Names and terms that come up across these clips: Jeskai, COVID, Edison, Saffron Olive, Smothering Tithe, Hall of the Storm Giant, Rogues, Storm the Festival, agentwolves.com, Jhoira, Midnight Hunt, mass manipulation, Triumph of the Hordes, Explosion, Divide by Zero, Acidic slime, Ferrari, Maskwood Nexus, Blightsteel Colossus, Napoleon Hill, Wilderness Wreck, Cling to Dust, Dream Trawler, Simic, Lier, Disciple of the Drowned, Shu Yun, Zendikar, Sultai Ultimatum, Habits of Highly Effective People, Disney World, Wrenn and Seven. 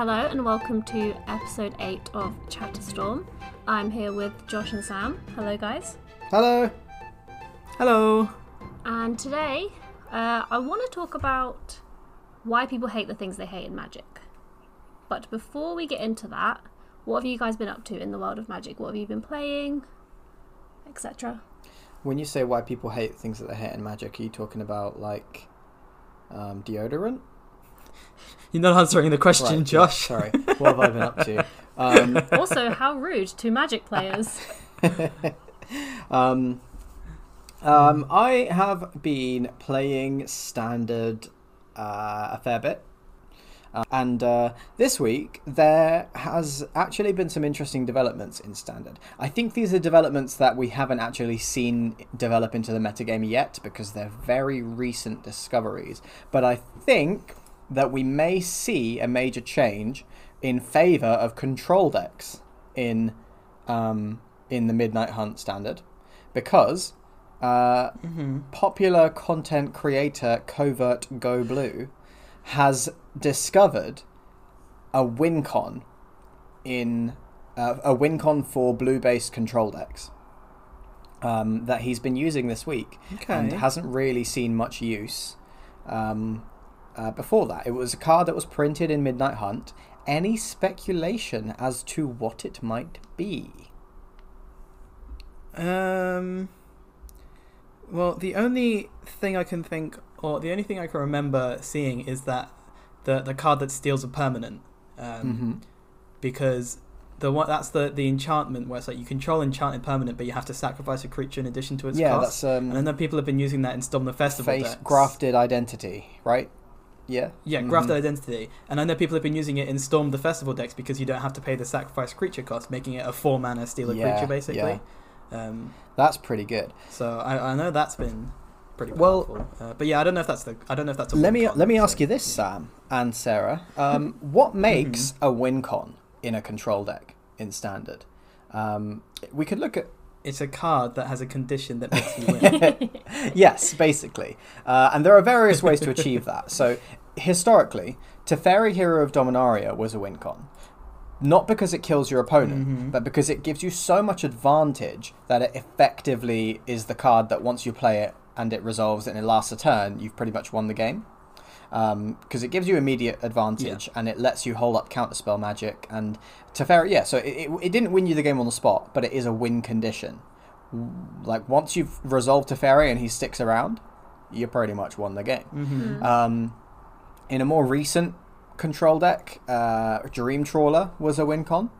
Hello and welcome to episode 8 of Chatterstorm. I'm here with Josh and Sam. Hello guys. Hello. Hello. And today I want to talk about why people hate the things they hate in Magic. But before we get into that, what have you guys been up to in the world of Magic? What have you been playing, etc.? When you say why people hate things that they hate in Magic, are you talking about like deodorant? You're not answering the question, right, Josh. Yeah, sorry. What have I been up to? Also, how rude to Magic players. I have been playing Standard a fair bit. And this week, there has actually been some interesting developments in Standard. I think these are developments that we haven't actually seen develop into the metagame yet, because they're very recent discoveries. But I think that we may see a major change in favour of control decks in the Midnight Hunt Standard, because popular content creator Covert Go Blue has discovered a wincon for blue-based control decks that he's been using this week and hasn't really seen much use. Before that, it was a card that was printed in Midnight Hunt. Any speculation as to what it might be? Well, the only thing I can think, or the only thing I can remember seeing, is that the card that steals a permanent, because the one that's the enchantment where it's like you control enchanted permanent, but you have to sacrifice a creature in addition to its cost. Yeah, and I know people have been using that in Storm the Festival. Grafted Identity, right? Yeah. Yeah, Grafted Identity. And I know people have been using it in Storm the Festival decks because you don't have to pay the sacrifice creature cost, making it a 4-mana steal a creature, basically. Yeah. That's pretty good. So I know that's been pretty powerful. Well, but yeah, I don't know if that's a wincon. Let me ask you this, Sam and Sarah. What makes a wincon in a control deck in Standard? We could look at. It's a card that has a condition that makes you win. Yes, basically. And there are various ways to achieve that. So, historically, Teferi Hero of Dominaria was a wincon. Not because it kills your opponent, but because it gives you so much advantage that it effectively is the card that once you play it and it resolves and it lasts a turn, you've pretty much won the game. Because it gives you immediate advantage and it lets you hold up counterspell magic and Teferi, so it didn't win you the game on the spot, but it is a win condition. Like once you've resolved Teferi and he sticks around, you pretty much won the game. In a more recent control deck, Dream Trawler was a win con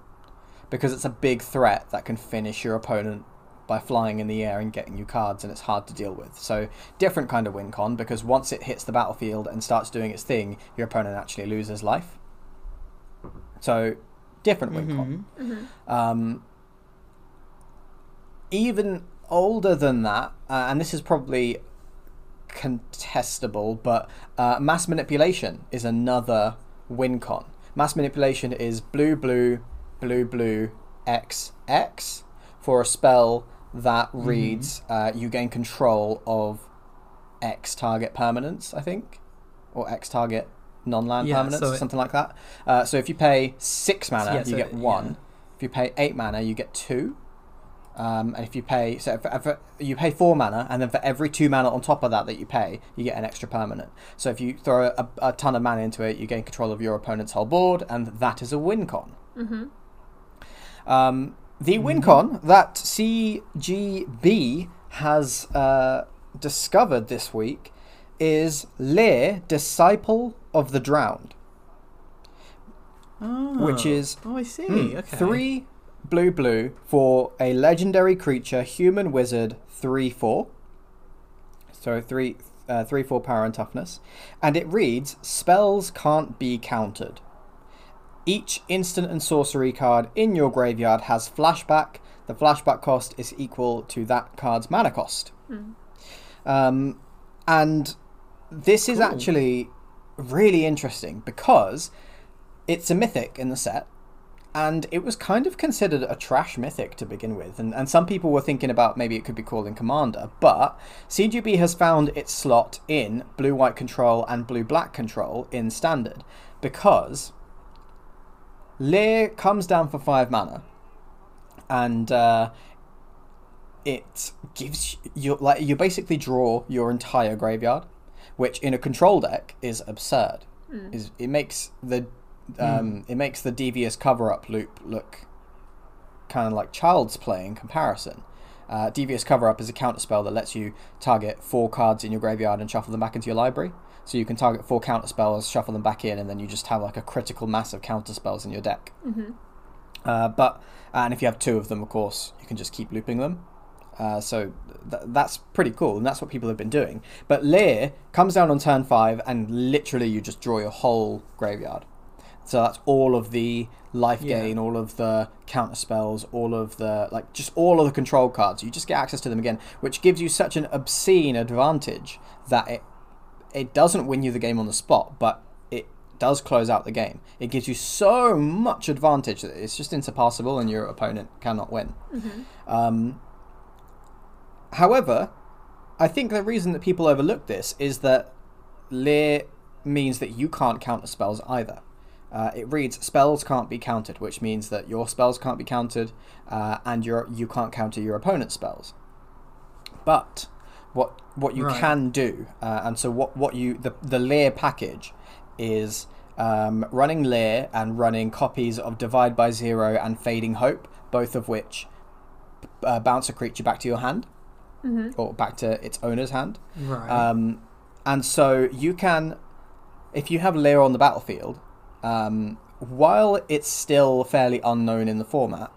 because it's a big threat that can finish your opponent by flying in the air and getting you cards, and it's hard to deal with. So different kind of wincon, because once it hits the battlefield and starts doing its thing, your opponent actually loses life. So different wincon. Even older than that, and this is probably contestable, but mass manipulation is another wincon. Mass manipulation is blue, blue, blue, blue, X, X for a spell that reads, you gain control of X target permanence, I think, or X target non-land permanence, so something like that. So if you pay 6 mana, you get 1. If you pay 8 mana, you get 2. And if you pay, you pay 4 mana, and then for every 2 mana on top of that you pay, you get an extra permanent. So if you throw a ton of mana into it, you gain control of your opponent's whole board, and that is a wincon. The wincon that CGB has discovered this week is Lier, Disciple of the Drowned, which is 3 blue blue for a legendary creature, human wizard, 3/4. So 3/4 power and toughness, and it reads: spells can't be countered. Each instant and sorcery card in your graveyard has flashback. The flashback cost is equal to that card's mana cost. And this is actually really interesting because it's a mythic in the set, and it was kind of considered a trash mythic to begin with. And some people were thinking about maybe it could be called in Commander, but CGB has found its slot in blue-white control and blue-black control in Standard because Lier comes down for 5 mana, and it gives you, like, you basically draw your entire graveyard, which in a control deck is absurd. It makes the it makes the devious cover-up loop look kind of like child's play in comparison. Devious cover-up is a counterspell that lets you target 4 cards in your graveyard and shuffle them back into your library. So you can target 4 counterspells, shuffle them back in, and then you just have like a critical mass of counterspells in your deck. And if you have 2 of them, of course, you can just keep looping them. So that's pretty cool, and that's what people have been doing. But Lier comes down on turn 5, and literally you just draw your whole graveyard. So that's all of the life gain, all of the counter spells, all of the, like, just all of the control cards. You just get access to them again, which gives you such an obscene advantage that it doesn't win you the game on the spot, but it does close out the game. It gives you so much advantage that it's just unsurpassable, and your opponent cannot win. However, I think the reason that people overlook this is that Lier means that you can't counter spells either. It reads, spells can't be countered, which means that your spells can't be countered, and you can't counter your opponent's spells. But what you can do, and so what you the Lier package is running Lier and running copies of Divide by Zero and Fading Hope, both of which bounce a creature back to your hand, or back to its owner's hand. And so you can, if you have Lier on the battlefield, while it's still fairly unknown in the format,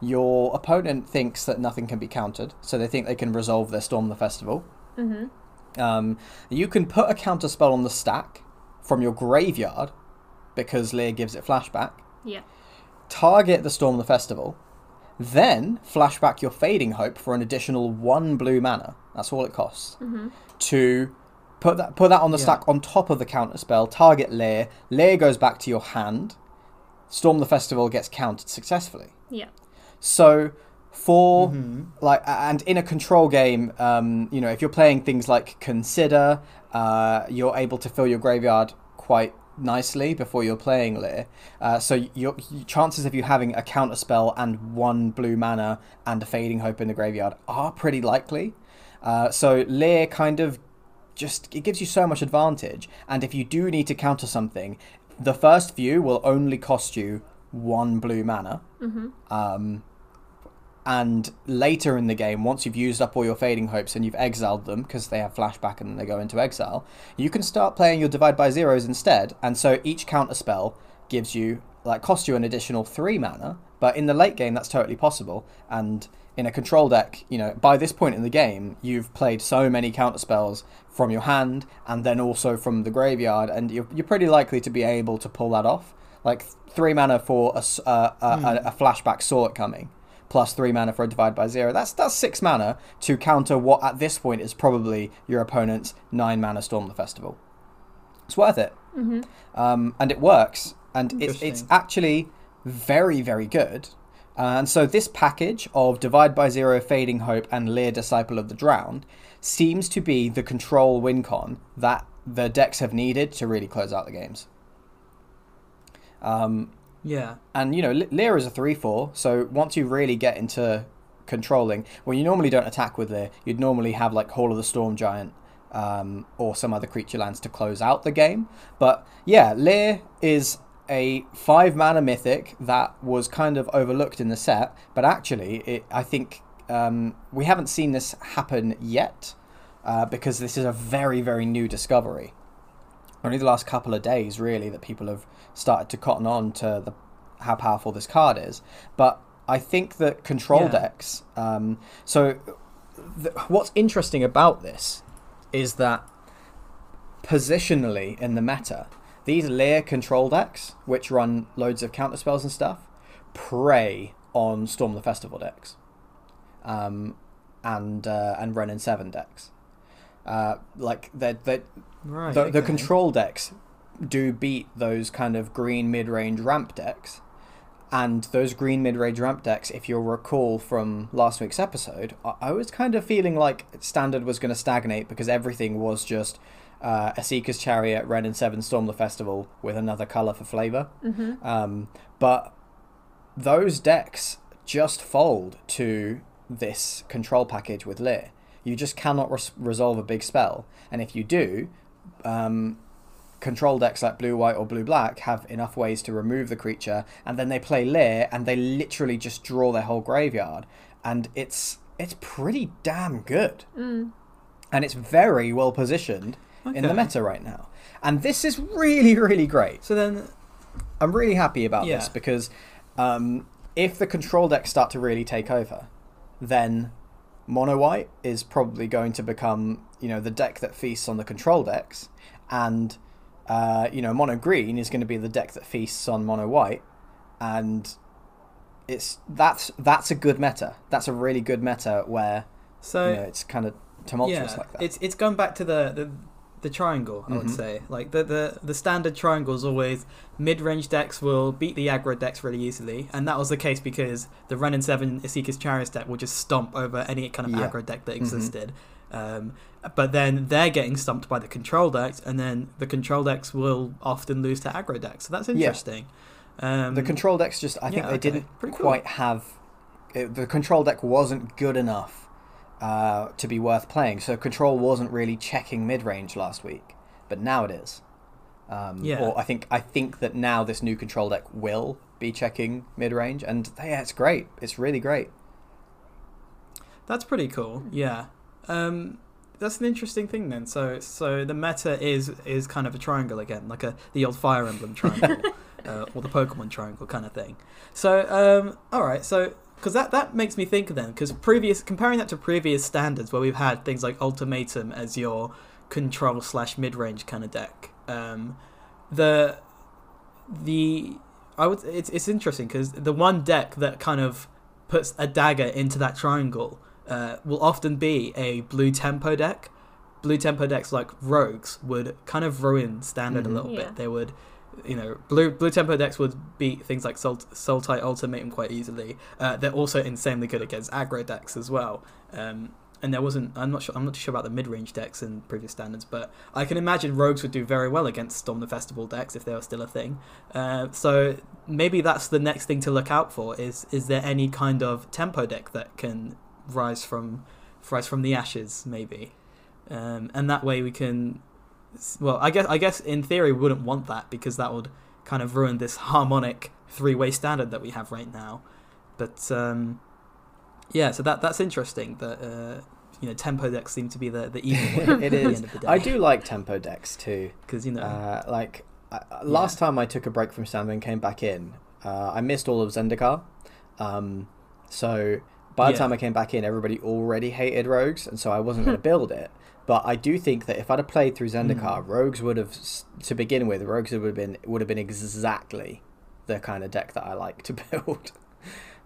your opponent thinks that nothing can be countered, so they think they can resolve their Storm the Festival. You can put a counter spell on the stack from your graveyard, because Lier gives it flashback. Target the Storm the Festival, then flashback your Fading Hope for an additional 1 blue mana. That's all it costs. To put that on the stack on top of the counterspell, target Lier, Lier goes back to your hand, Storm the Festival gets countered successfully. So for like, and in a control game, you know, if you're playing things like Consider, you're able to fill your graveyard quite nicely before you're playing Lier. So your chances of you having a counterspell and 1 blue mana and a Fading Hope in the graveyard are pretty likely. So Lier kind of just, it gives you so much advantage, and if you do need to counter something, the first few will only cost you 1 blue mana. And later in the game, once you've used up all your Fading Hopes and you've exiled them, because they have flashback and then they go into exile, you can start playing your Divide by Zeros instead, and so each counter spell gives you, like, costs you an additional 3 mana, but in the late game that's totally possible, and in a control deck, you know, by this point in the game, you've played so many counterspells from your hand and then also from the graveyard, and you're pretty likely to be able to pull that off. Like, 3 mana for a flashback saw it coming, plus 3 mana for a Divide by Zero. That's 6 mana to counter what at this point is probably your opponent's 9 mana Storm the Festival. It's worth it. And it works, and it's actually very, very good. And so this package of Divide by Zero, Fading Hope, and Lier Disciple of the Drowned seems to be the control win con that the decks have needed to really close out the games. And, you know, Lier is a 3/4, so once you really get into controlling, well, you normally don't attack with Lier. You'd normally have, like, Hall of the Storm Giant or some other creature lands to close out the game. But, yeah, Lier is a 5-mana mythic that was kind of overlooked in the set, but actually, I think we haven't seen this happen yet, because this is a very, very new discovery. Only the last couple of days, really, that people have started to cotton on to how powerful this card is. But I think that control decks... what's interesting about this is that positionally in the meta, these Lier control decks, which run loads of counterspells and stuff, prey on Storm the Festival decks, and Wrenn and Seven decks. Like the control decks do beat those kind of green mid-range ramp decks, and those green mid-range ramp decks, if you'll recall from last week's episode, I was kind of feeling like Standard was going to stagnate because everything was just a Seeker's Chariot, Wrenn and Seven, Storm the Festival with another colour for flavour. Mm-hmm. But those decks just fold to this control package with Lier. You just cannot resolve a big spell. And if you do, control decks like blue-white or blue-black have enough ways to remove the creature, and then they play Lier, and they literally just draw their whole graveyard. And it's pretty damn good. Mm. And it's very well positioned in the meta right now. And this is really, really great. So then I'm really happy about this, because if the control decks start to really take over, then mono-white is probably going to become, you know, the deck that feasts on the control decks, and you know, mono-green is going to be the deck that feasts on mono-white, and that's a good meta. That's a really good meta where you know, it's kind of tumultuous like that. It's gone back to the triangle, I would say. Like the standard triangle is always mid-range decks will beat the aggro decks really easily, and that was the case because the Wrenn and Seven Seeker's Chariot deck will just stomp over any kind of aggro deck that existed. But then they're getting stumped by the control decks, and then the control decks will often lose to aggro decks. So that's interesting. The control decks just, I think they didn't quite have... the control deck wasn't good enough to be worth playing, so control wasn't really checking mid-range last week, but now it is. Or I think that now this new control deck will be checking mid-range, and it's great. It's really great. That's pretty cool. That's an interesting thing then. So the meta is kind of a triangle again, like the old Fire Emblem triangle or the Pokemon triangle kind of thing. So all right, so. Because that makes me think then, because comparing that to previous standards where we've had things like Ultimatum as your control / mid-range kind of deck, it's interesting because the one deck that kind of puts a dagger into that triangle will often be a blue tempo deck. Blue tempo decks like Rogues would kind of ruin standard a little bit. They would. You know, blue tempo decks would beat things like Sultai Ultimatum quite easily. They're also insanely good against aggro decks as well. And there wasn't. I'm not sure about the mid range decks in previous standards, but I can imagine Rogues would do very well against Storm the Festival decks if they were still a thing. So maybe that's the next thing to look out for. Is there any kind of tempo deck that can rise from the ashes? Maybe, and that way we can. Well, I guess in theory we wouldn't want that because that would kind of ruin this harmonic three-way standard that we have right now. But so that's interesting. That you know, tempo decks seem to be the easy one. It is. At the end of the day. I do like tempo decks too, because you know, last time I took a break from standard and came back in, I missed all of Zendikar. So by the time I came back in, everybody already hated Rogues, and so I wasn't going to build it. But I do think that if I'd have played through Zendikar, Rogues would have been exactly the kind of deck that I like to build.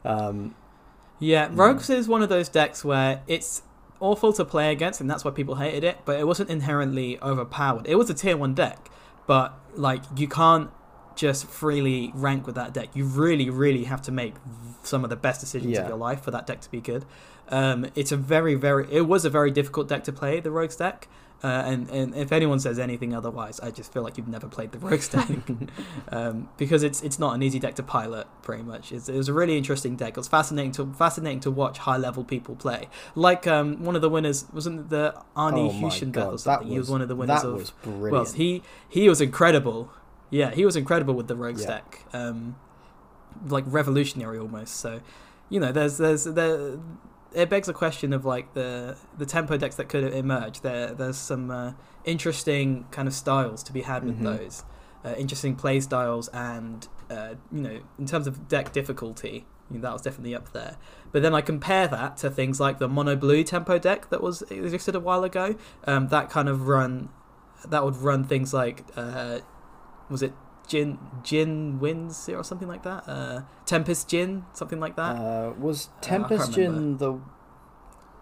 Rogues is one of those decks where it's awful to play against, and that's why people hated it. But it wasn't inherently overpowered. It was a tier 1 deck, but like you can't just freely rank with that deck. You really, really have to make some of the best decisions of your life for that deck to be good. It was a very difficult deck to play, the Rogues deck, and if anyone says anything otherwise, I just feel like you've never played the Rogues deck, because it's not an easy deck to pilot. Pretty much, it was a really interesting deck. It was fascinating to watch high level people play. Like one of the winners wasn't the Arnie Hushinbeth or something. He was one of the winners of. Brilliant. Well, he was incredible. Yeah, he was incredible with the Rogues deck, like revolutionary almost. So, you know, it begs a question of like the tempo decks that could emerge. There's some interesting kind of styles to be had with those, interesting play styles, and you know, in terms of deck difficulty, you know, that was definitely up there. But then I compare that to things like the mono blue tempo deck that existed a while ago. That would run things like was it Djinn wins or something like that. Tempest Djinn, something like that. Was Tempest Djinn the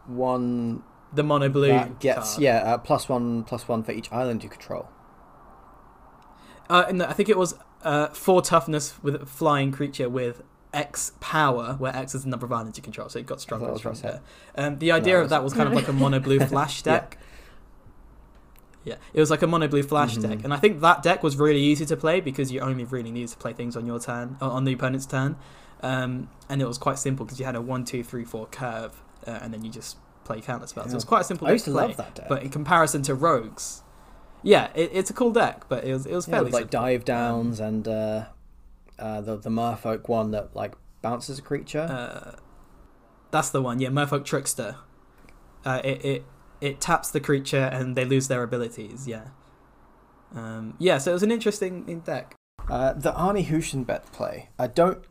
one? The mono blue that gets card. +1/+1 for each island you control. No, I think it was 4 toughness with a flying creature with X power, where X is the number of islands you control. So it got stronger and stronger. The idea of that was kind of like a mono blue flash deck. Yeah, it was like a mono-blue flash deck, and I think that deck was really easy to play because you only really needed to play things on your turn, on the opponent's turn, and it was quite simple because you had a 1, 2, 3, 4 curve, and then you just play counter spells. Yeah. So it was quite a simple deck to play. I used to love that deck, but in comparison to Rogues, yeah, it's a cool deck, but it was fairly with, like, simple. Dive downs and the Merfolk one that like bounces a creature. That's the one, yeah, Merfolk Trickster. It taps the creature and they lose their abilities, yeah. So it was an interesting deck. The Arnie Hushinbeth play,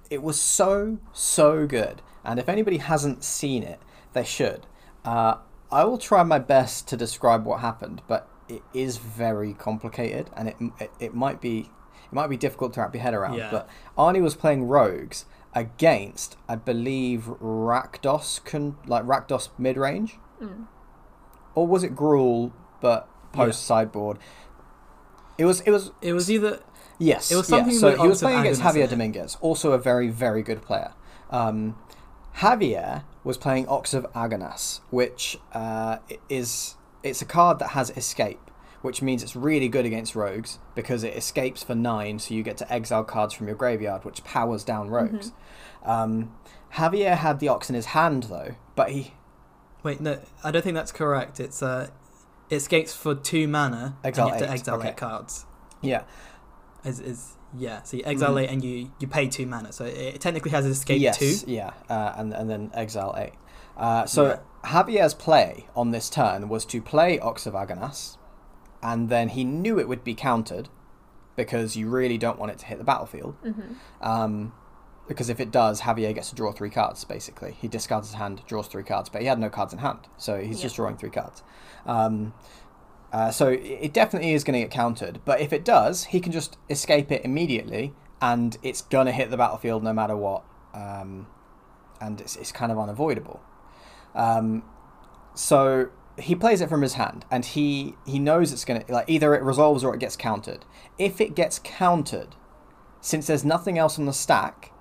it was so good. And if anybody hasn't seen it, they should. I will try my best to describe what happened, but it is very complicated and it might be difficult to wrap your head around. Yeah. But Arnie was playing Rogues against, I believe, Rakdos, Rakdos mid-range. Mm. Or was it Gruul but post sideboard? It was either, yes, it was something. Yeah. So he was playing against Javier Dominguez, also a very, very good player. Javier was playing Ox of Agonas, which it's a card that has escape, which means it's really good against Rogues because it escapes for 9, so you get to exile cards from your graveyard, which powers down Rogues. Mm-hmm. Javier had the Ox in his hand though, but he. Wait, no, I don't think that's correct. It's it escapes for 2 mana. Exile and you have to exile 8 cards. Yeah. So you exile 8 and you pay 2 mana. So it technically has escape 2. Yes, yeah, and then exile 8. Javier's play on this turn was to play Ox of Agonas, and then he knew it would be countered because you really don't want it to hit the battlefield. Mm-hmm. Because if it does, Javier gets to draw 3 cards, basically. He discards his hand, draws 3 cards, but he had no cards in hand, so he's just drawing 3 cards. So it definitely is going to get countered, but if it does, he can just escape it immediately, and it's going to hit the battlefield no matter what, and it's kind of unavoidable. So he plays it from his hand, and he knows it's going to... like either it resolves or it gets countered. If it gets countered, since there's nothing else on the stack...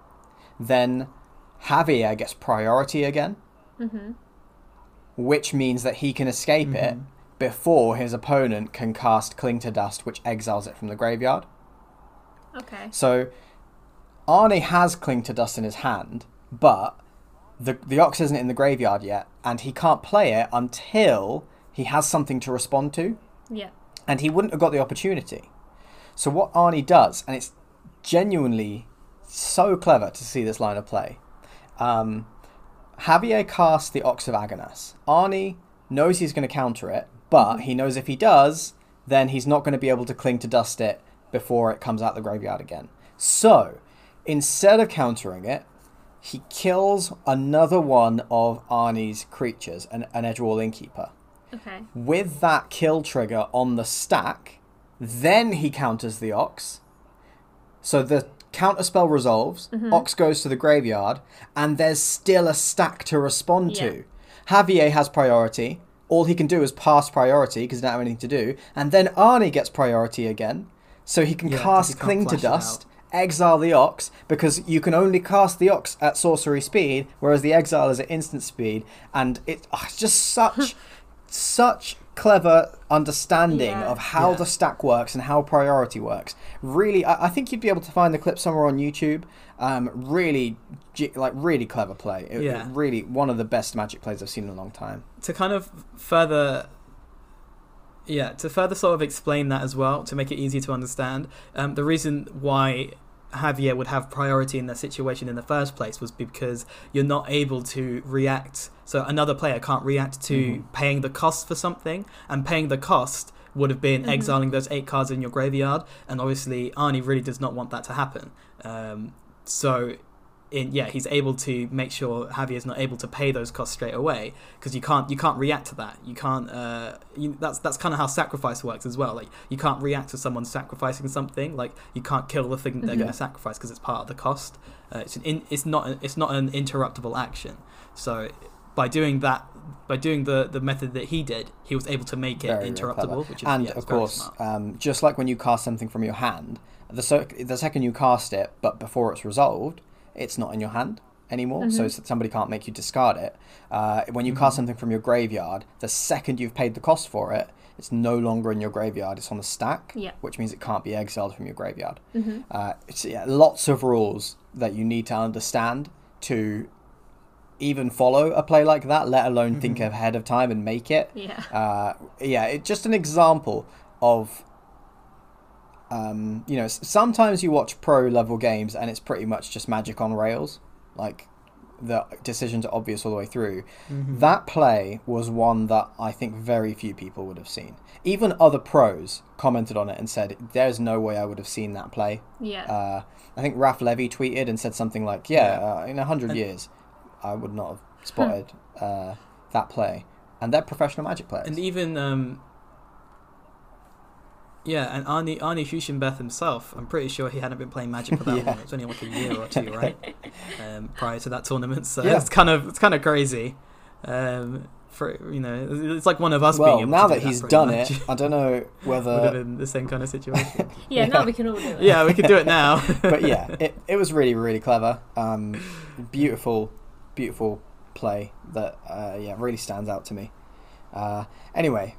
then Javier gets priority again, which means that he can escape it before his opponent can cast Cling to Dust, which exiles it from the graveyard. Okay. So Arnie has Cling to Dust in his hand, but the Ox isn't in the graveyard yet, and he can't play it until he has something to respond to. Yeah. And he wouldn't have got the opportunity. So what Arnie does, and it's genuinely... so clever to see this line of play. Javier casts the Ox of Agonas. Arnie knows he's going to counter it, but he knows if he does, then he's not going to be able to Cling to Dust it before it comes out the graveyard again. So, instead of countering it, he kills another one of Arnie's creatures, an Edgewall Innkeeper. Okay. With that kill trigger on the stack, then he counters the Ox. So the counterspell resolves, Ox goes to the graveyard, and there's still a stack to respond to. Javier has priority. All he can do is pass priority because he doesn't have anything to do. And then Arnie gets priority again. So he can cast Cling to Dust, exile the Ox, because you can only cast the Ox at sorcery speed, whereas the exile is at instant speed. And it's just such clever understanding of how the stack works and how priority works. Really, I think you'd be able to find the clip somewhere on YouTube. Really clever play. It really one of the best Magic plays I've seen in a long time. To kind of further sort of explain that as well, to make it easy to understand, the reason why Javier would have priority in that situation in the first place was because you're not able to react. So another player can't react to paying the cost for something, and paying the cost would have been exiling those 8 cards in your graveyard, and obviously Arnie really does not want that to happen. He's able to make sure Javier's not able to pay those costs straight away, because you can't react to that. You can't. That's kind of how sacrifice works as well. Like, you can't react to someone sacrificing something. Like, you can't kill the thing they're going to sacrifice because it's part of the cost. It's not an interruptible action. So by doing that, by doing the method that he did, he was able to make it very interruptible. Just like when you cast something from your hand, the second you cast it, but before it's resolved, it's not in your hand. anymore, so somebody can't make you discard it. When you cast something from your graveyard, the second you've paid the cost for it, it's no longer in your graveyard. It's on the stack, which means it can't be exiled from your graveyard. Lots of rules that you need to understand to even follow a play like that, let alone think ahead of time and make it. It's just an example of... you know, sometimes you watch pro level games and it's pretty much just magic on rails. Like, the decisions are obvious all the way through. That play was one that I think very few people would have seen. Even other pros commented on it and said, there's no way I would have seen that play. I think Raph Levy tweeted and said something like, in 100 years, I would not have spotted that play. And they're professional Magic players. And even... yeah, and Arnie Hushinbeth himself, I'm pretty sure he hadn't been playing Magic for that long. It was only like a year or two, right? Prior to that tournament, so it's kind of crazy. For you know, it's like one of us. Well, being able now to do that he's done much. It, I don't know whether would have been the same kind of situation. Now we can all do it. Yeah, we can do it now. But yeah, it was really, really clever. Beautiful, beautiful play that really stands out to me. Anyway.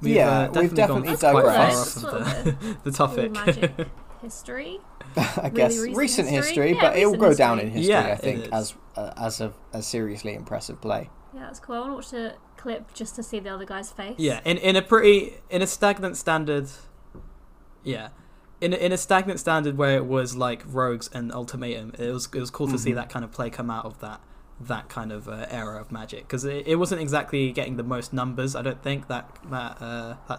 We've definitely digressed the topic. Magic history, I guess really recent history, but it will go down in history. I think as a seriously impressive play. Yeah, that's cool. I want to watch a clip just to see the other guy's face. Yeah, in a stagnant standard. Yeah, in a stagnant standard where it was like Rogues and Ultimatum, it was cool to see that kind of play come out of that kind of era of Magic, because it wasn't exactly getting the most numbers, I don't think, that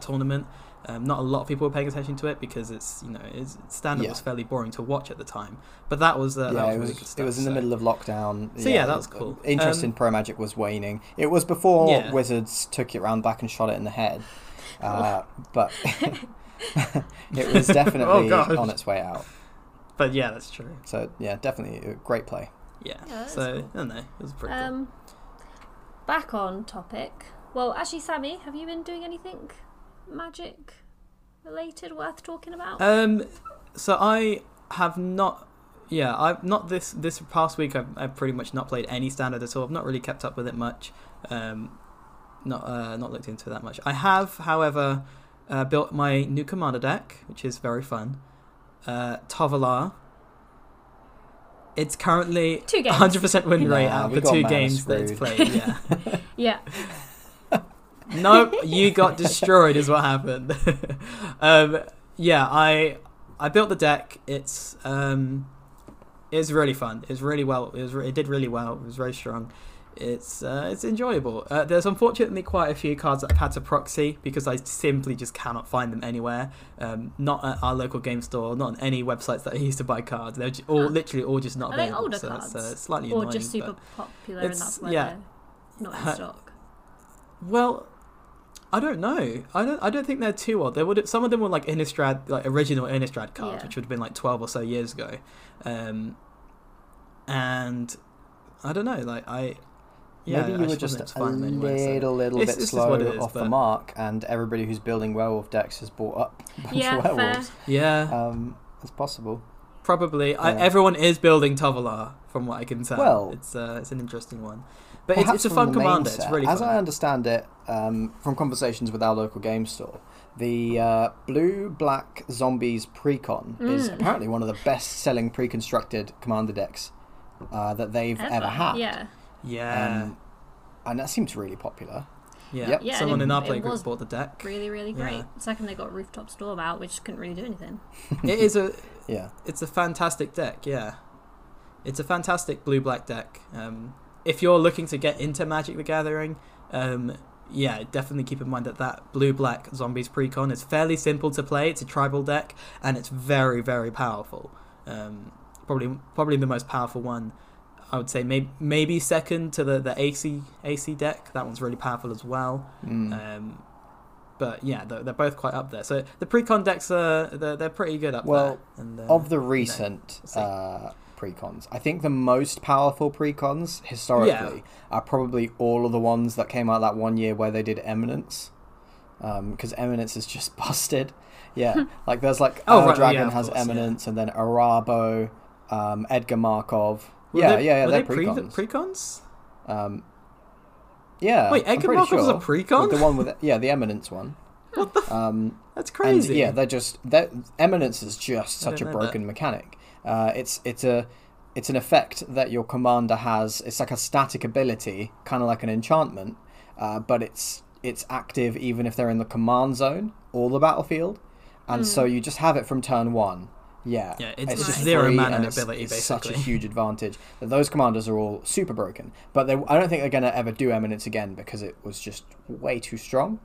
tournament. Not a lot of people were paying attention to it because its standard was fairly boring to watch at the time. But that was it was in the middle of lockdown. So that was cool. Interest in Pro Magic was waning. It was before Wizards took it round back and shot it in the head, but it was definitely on its way out. But yeah, that's true. So yeah, definitely a great play. Yeah, so cool. I don't know, it was pretty cool. Back on topic. Well, actually, Sammy, have you been doing anything Magic related worth talking about? So I have not. Yeah, I've not this past week. I've pretty much not played any standard at all. I've not really kept up with it much. Not looked into it that much. I have, however, built my new commander deck, which is very fun. Tovolar. It's currently 100% win rate out of the two games that it's played. Nope, you got destroyed is what happened. I built the deck. It's really fun. It's really well. It did really well. It was very strong. It's enjoyable. There's unfortunately quite a few cards that I've had to proxy because I simply just cannot find them anywhere. Not at our local game store, not on any websites that I used to buy cards. They're literally all just not available. Are they older cards? It's slightly annoying. Or just super popular and that's why they're not in stock. Well, I don't know. I don't think they're too old. Some of them were like Innistrad, like original Innistrad cards, which would have been like 12 or so years ago. And I don't know. Maybe you were just a little bit slow off the mark, and everybody who's building werewolf decks has bought up a bunch of werewolves. It's possible. Probably. Yeah. Everyone is building Tovolar, from what I can tell. Well, it's an interesting one. But it's a fun commander. It's really fun. As I understand it, from conversations with our local game store, the Blue-Black Zombies Precon is apparently one of the best-selling pre-constructed commander decks that they've ever had. And that seems really popular. Someone in our play group bought the deck. Really, really great. The second they got Rooftop Storm out, we just couldn't really do anything. It's a fantastic deck. It's a fantastic blue-black deck. If you're looking to get into Magic the Gathering, definitely keep in mind that blue-black Zombies Precon is fairly simple to play. It's a tribal deck, and it's very, very powerful. Probably the most powerful one. I would say maybe second to the AC deck. That one's really powerful as well. But yeah, they're both quite up there. So the pre-con decks they're pretty good up there. And, of the recent pre-cons, I think the most powerful pre-cons historically are probably all of the ones that came out that one year where they did Eminence, because Eminence is just busted. Like there's like Dragon has Eminence, and then Arabo, Edgar Markov. Were they precons? Yeah. Wait, Egg and Markle was a precon? The one with the Eminence one. What the? That's crazy. And, yeah, they're Eminence is just such a broken mechanic. It's an effect that your commander has. It's like a static ability, kind of like an enchantment, but it's active even if they're in the command zone or the battlefield, and so you just have it from turn one. Yeah, yeah, it's just zero mana and ability. It's basically such a huge advantage that those commanders are all super broken. But I don't think they're going to ever do Eminence again because it was just way too strong.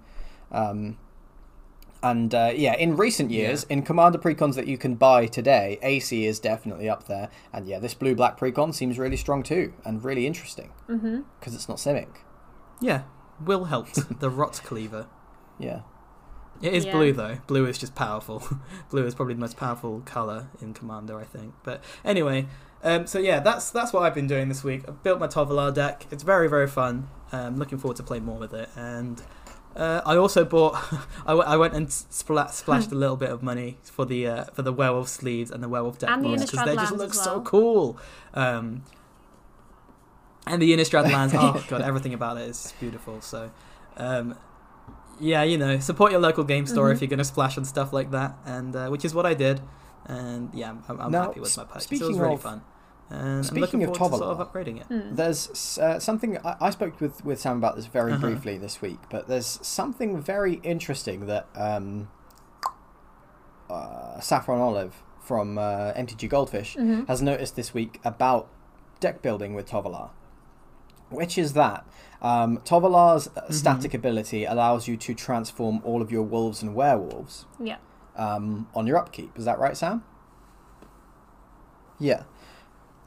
In recent years, in commander precons that you can buy today, AC is definitely up there. And yeah, this blue-black precon seems really strong too, and really interesting because it's not Simic. Yeah, Will helped the Rot Cleaver. Yeah. It is blue, though. Blue is just powerful. Blue is probably the most powerful colour in Commander, I think. But anyway, that's what I've been doing this week. I've built my Tovolar deck. It's very, very fun. I'm looking forward to playing more with it. And I also bought... I went and splashed a little bit of money for the Werewolf sleeves and the Werewolf deck boards because they just look so cool. And the Innistrad lands. Oh, God, everything about it is beautiful. So... yeah, you know, support your local game store if you're going to splash on stuff like that, and which is what I did. And yeah, I'm happy with my purchase. It was really fun. And speaking of Tovolar, sort of upgrading it. There's something I spoke with Sam about this very briefly this week, but there's something very interesting that Saffron Olive from MTG Goldfish has noticed this week about deck building with Tovolar, which is that Tovolar's static ability allows you to transform all of your wolves and werewolves on your upkeep. Is that right, Sam? Yeah.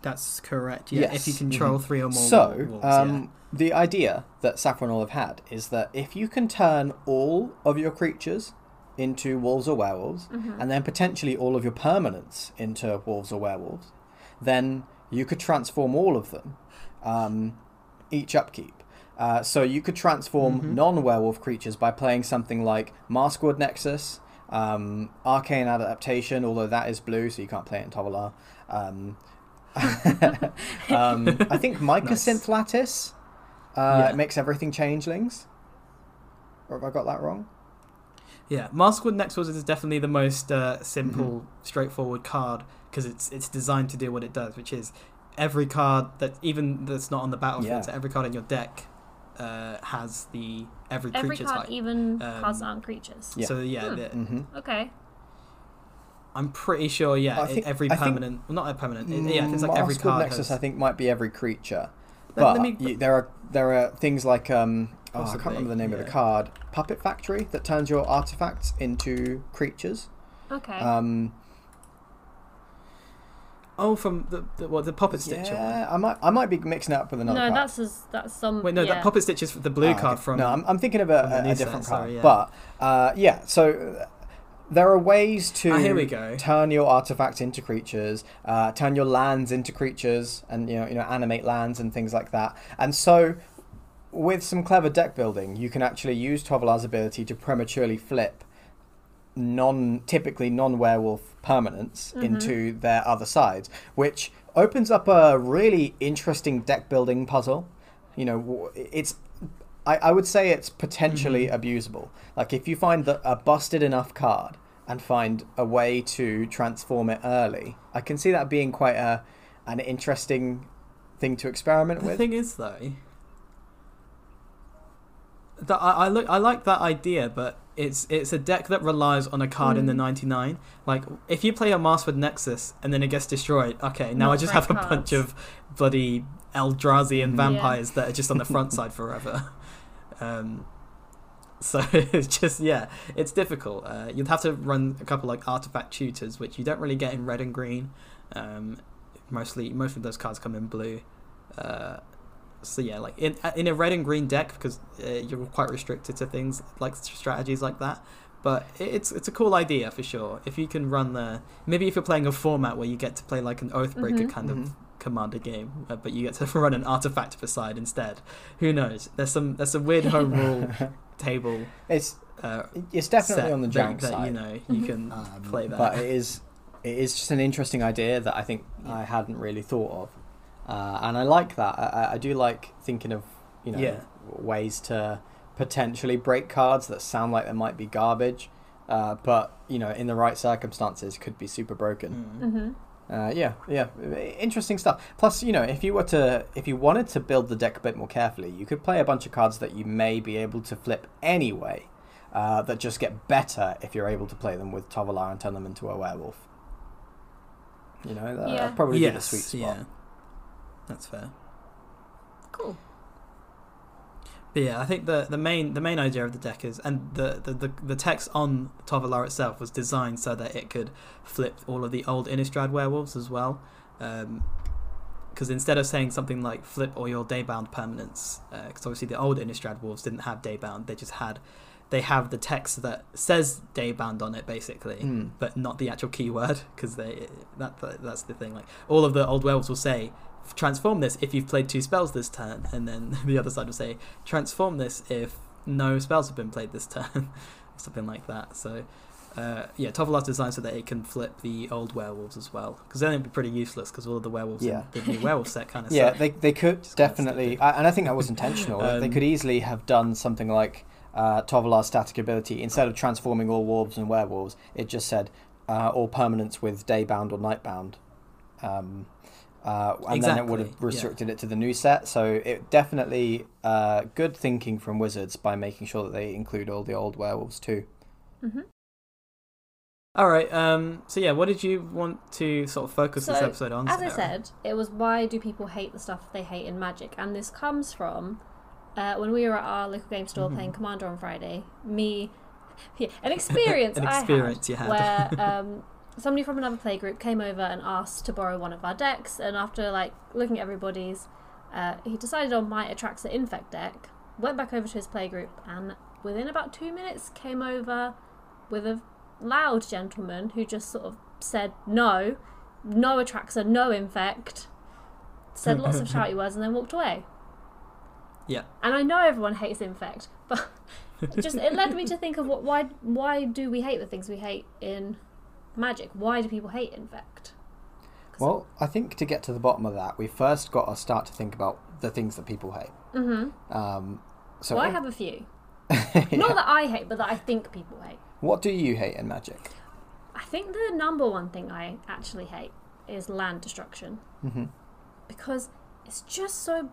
That's correct. Yeah, yes. If you control three or more wolves. The idea that Saffron Olive had is that if you can turn all of your creatures into wolves or werewolves, and then potentially all of your permanents into wolves or werewolves, then you could transform all of them each upkeep. So you could transform non-werewolf creatures by playing something like Maskwood Nexus, Arcane Adaptation, although that is blue, so you can't play it in Tovolar. I think Mycosynth Lattice makes everything changelings. Or have I got that wrong? Yeah, Maskwood Nexus is definitely the most simple, straightforward card because it's designed to do what it does, which is every card that's not on the battlefield, so every card in your deck has every creature type. Even cards aren't creatures. Yeah. So yeah, okay. I'm pretty sure. Yeah, it's like every card. Nexus, I think, might be every creature, but there are things like I can't remember the name of the card. Puppet Factory that turns your artifacts into creatures. Okay. Oh, from the Puppet Stitch. Yeah, I might be mixing it up with another card. No, that's some... Wait, no, that Puppet Stitch is the blue card from... No, I'm thinking of a different card. Yeah. But, so there are ways to turn your artifacts into creatures, turn your lands into creatures, and you know animate lands and things like that. And so, with some clever deck building, you can actually use Tovolar's ability to prematurely flip non-werewolf permanents into their other sides, which opens up a really interesting deck building puzzle. You know, I would say it's potentially abusable. Like, if you find a busted enough card and find a way to transform it early, I can see that being quite an interesting thing to experiment with. The thing is, though, that I like that idea, but it's a deck that relies on a card in the 99. Like, if you play a Maskwood Nexus and then it gets destroyed, okay, now I just have a bunch of bloody Eldrazi and vampires that are just on the front side forever. So it's just, it's difficult. You'd have to run a couple like artifact tutors, which you don't really get in red and green. Most of those cards come in blue. So yeah, like in a red and green deck, because you're quite restricted to things like strategies like that. But it's a cool idea for sure. If you can run maybe if you're playing a format where you get to play like an Oathbreaker kind of commander game, but you get to run an artifact per side instead. Who knows? There's a weird home rule table. It's definitely on the jank side. You know, you can play that. But it is just an interesting idea that I think I hadn't really thought of. And I like that. I do like thinking of, you know, ways to potentially break cards that sound like they might be garbage, but, you know, in the right circumstances could be super broken. Interesting stuff. Plus, you know, if you wanted to build the deck a bit more carefully, you could play a bunch of cards that you may be able to flip anyway, that just get better if you're able to play them with Tovolar and turn them into a werewolf. You know, that'd probably be the sweet spot. Yeah. That's fair. Cool. But yeah, I think the main idea of the deck is, and the text on Tovolar itself was designed so that it could flip all of the old Innistrad werewolves as well. Because instead of saying something like flip all your Daybound permanents, because obviously the old Innistrad wolves didn't have Daybound, they have the text that says Daybound on it, basically, but not the actual keyword, because that's the thing. Like, all of the old werewolves will say, transform this if you've played 2 spells this turn, and then the other side will say transform this if no spells have been played this turn, something like that. So Tovolar's designed so that it can flip the old werewolves as well, because then it'd be pretty useless, because all of the werewolves in the new werewolf set kind of stuff. They could definitely, and I think that was intentional, they could easily have done something like Tovolar's static ability, instead of transforming all warps and werewolves, it just said all permanents with Daybound or Nightbound, and then it would have restricted it to the new set. So it definitely good thinking from Wizards by making sure that they include all the old werewolves too. Mm-hmm. All right. So yeah, what did you want to sort of focus this episode on? As I said, it was why do people hate the stuff they hate in Magic, and this comes from when we were at our local game store playing Commander on Friday. An experience I had. Where somebody from another playgroup came over and asked to borrow one of our decks, and after looking at everybody's, he decided on my Atraxa Infect deck, went back over to his playgroup, and within about 2 minutes came over with a loud gentleman who just sort of said no Atraxa, no Infect, said lots of shouty words, and then walked away. Yeah. And I know everyone hates Infect, but it led me to think of why do we hate the things we hate in Magic? Why do people hate Infect? Well, I think to get to the bottom of that, we first got to start to think about the things that people hate. Mm-hmm. I have a few. Not that I hate, but that I think people hate. What do you hate in Magic? I think the number one thing I actually hate is land destruction. Mm-hmm. Because it's just so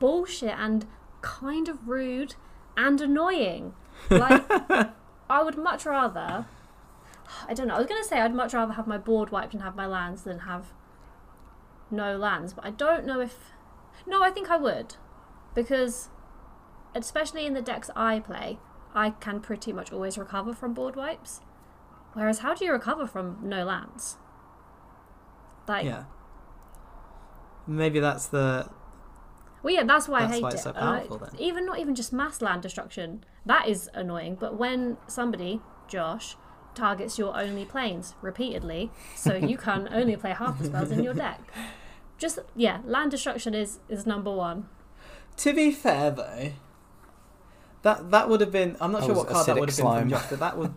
bullshit and kind of rude and annoying. Like, I would much rather... I don't know. I was going to say I'd much rather have my board wiped and have my lands than have no lands, but I don't know if... No, I think I would, because especially in the decks I play, I can pretty much always recover from board wipes, whereas how do you recover from no lands? Maybe that's the... Well, yeah, that's why I hate it. That's why it's so powerful, then. Not even just mass land destruction. That is annoying, but when somebody, Josh... targets your only planes repeatedly, so you can only play half the spells in your deck. Just land destruction is number one. To be fair though, that would have been, I'm not sure what card that would have been from Josh, but that would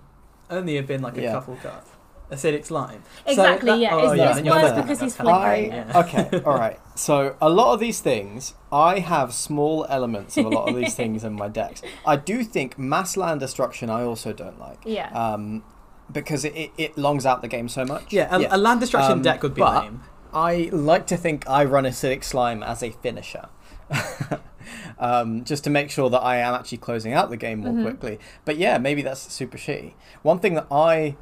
only have been like a couple cards. Acidic slime. Exactly. It's worse because he's flickering. Okay, all right. So a lot of these things, I have small elements of a lot of these things in my decks. I do think mass land destruction I also don't like. Yeah. Because it longs out the game so much. Yeah, a land destruction deck would be lame. I like to think I run Acidic Slime as a finisher. Just to make sure that I am actually closing out the game more quickly. But yeah, maybe that's super shitty. One thing that I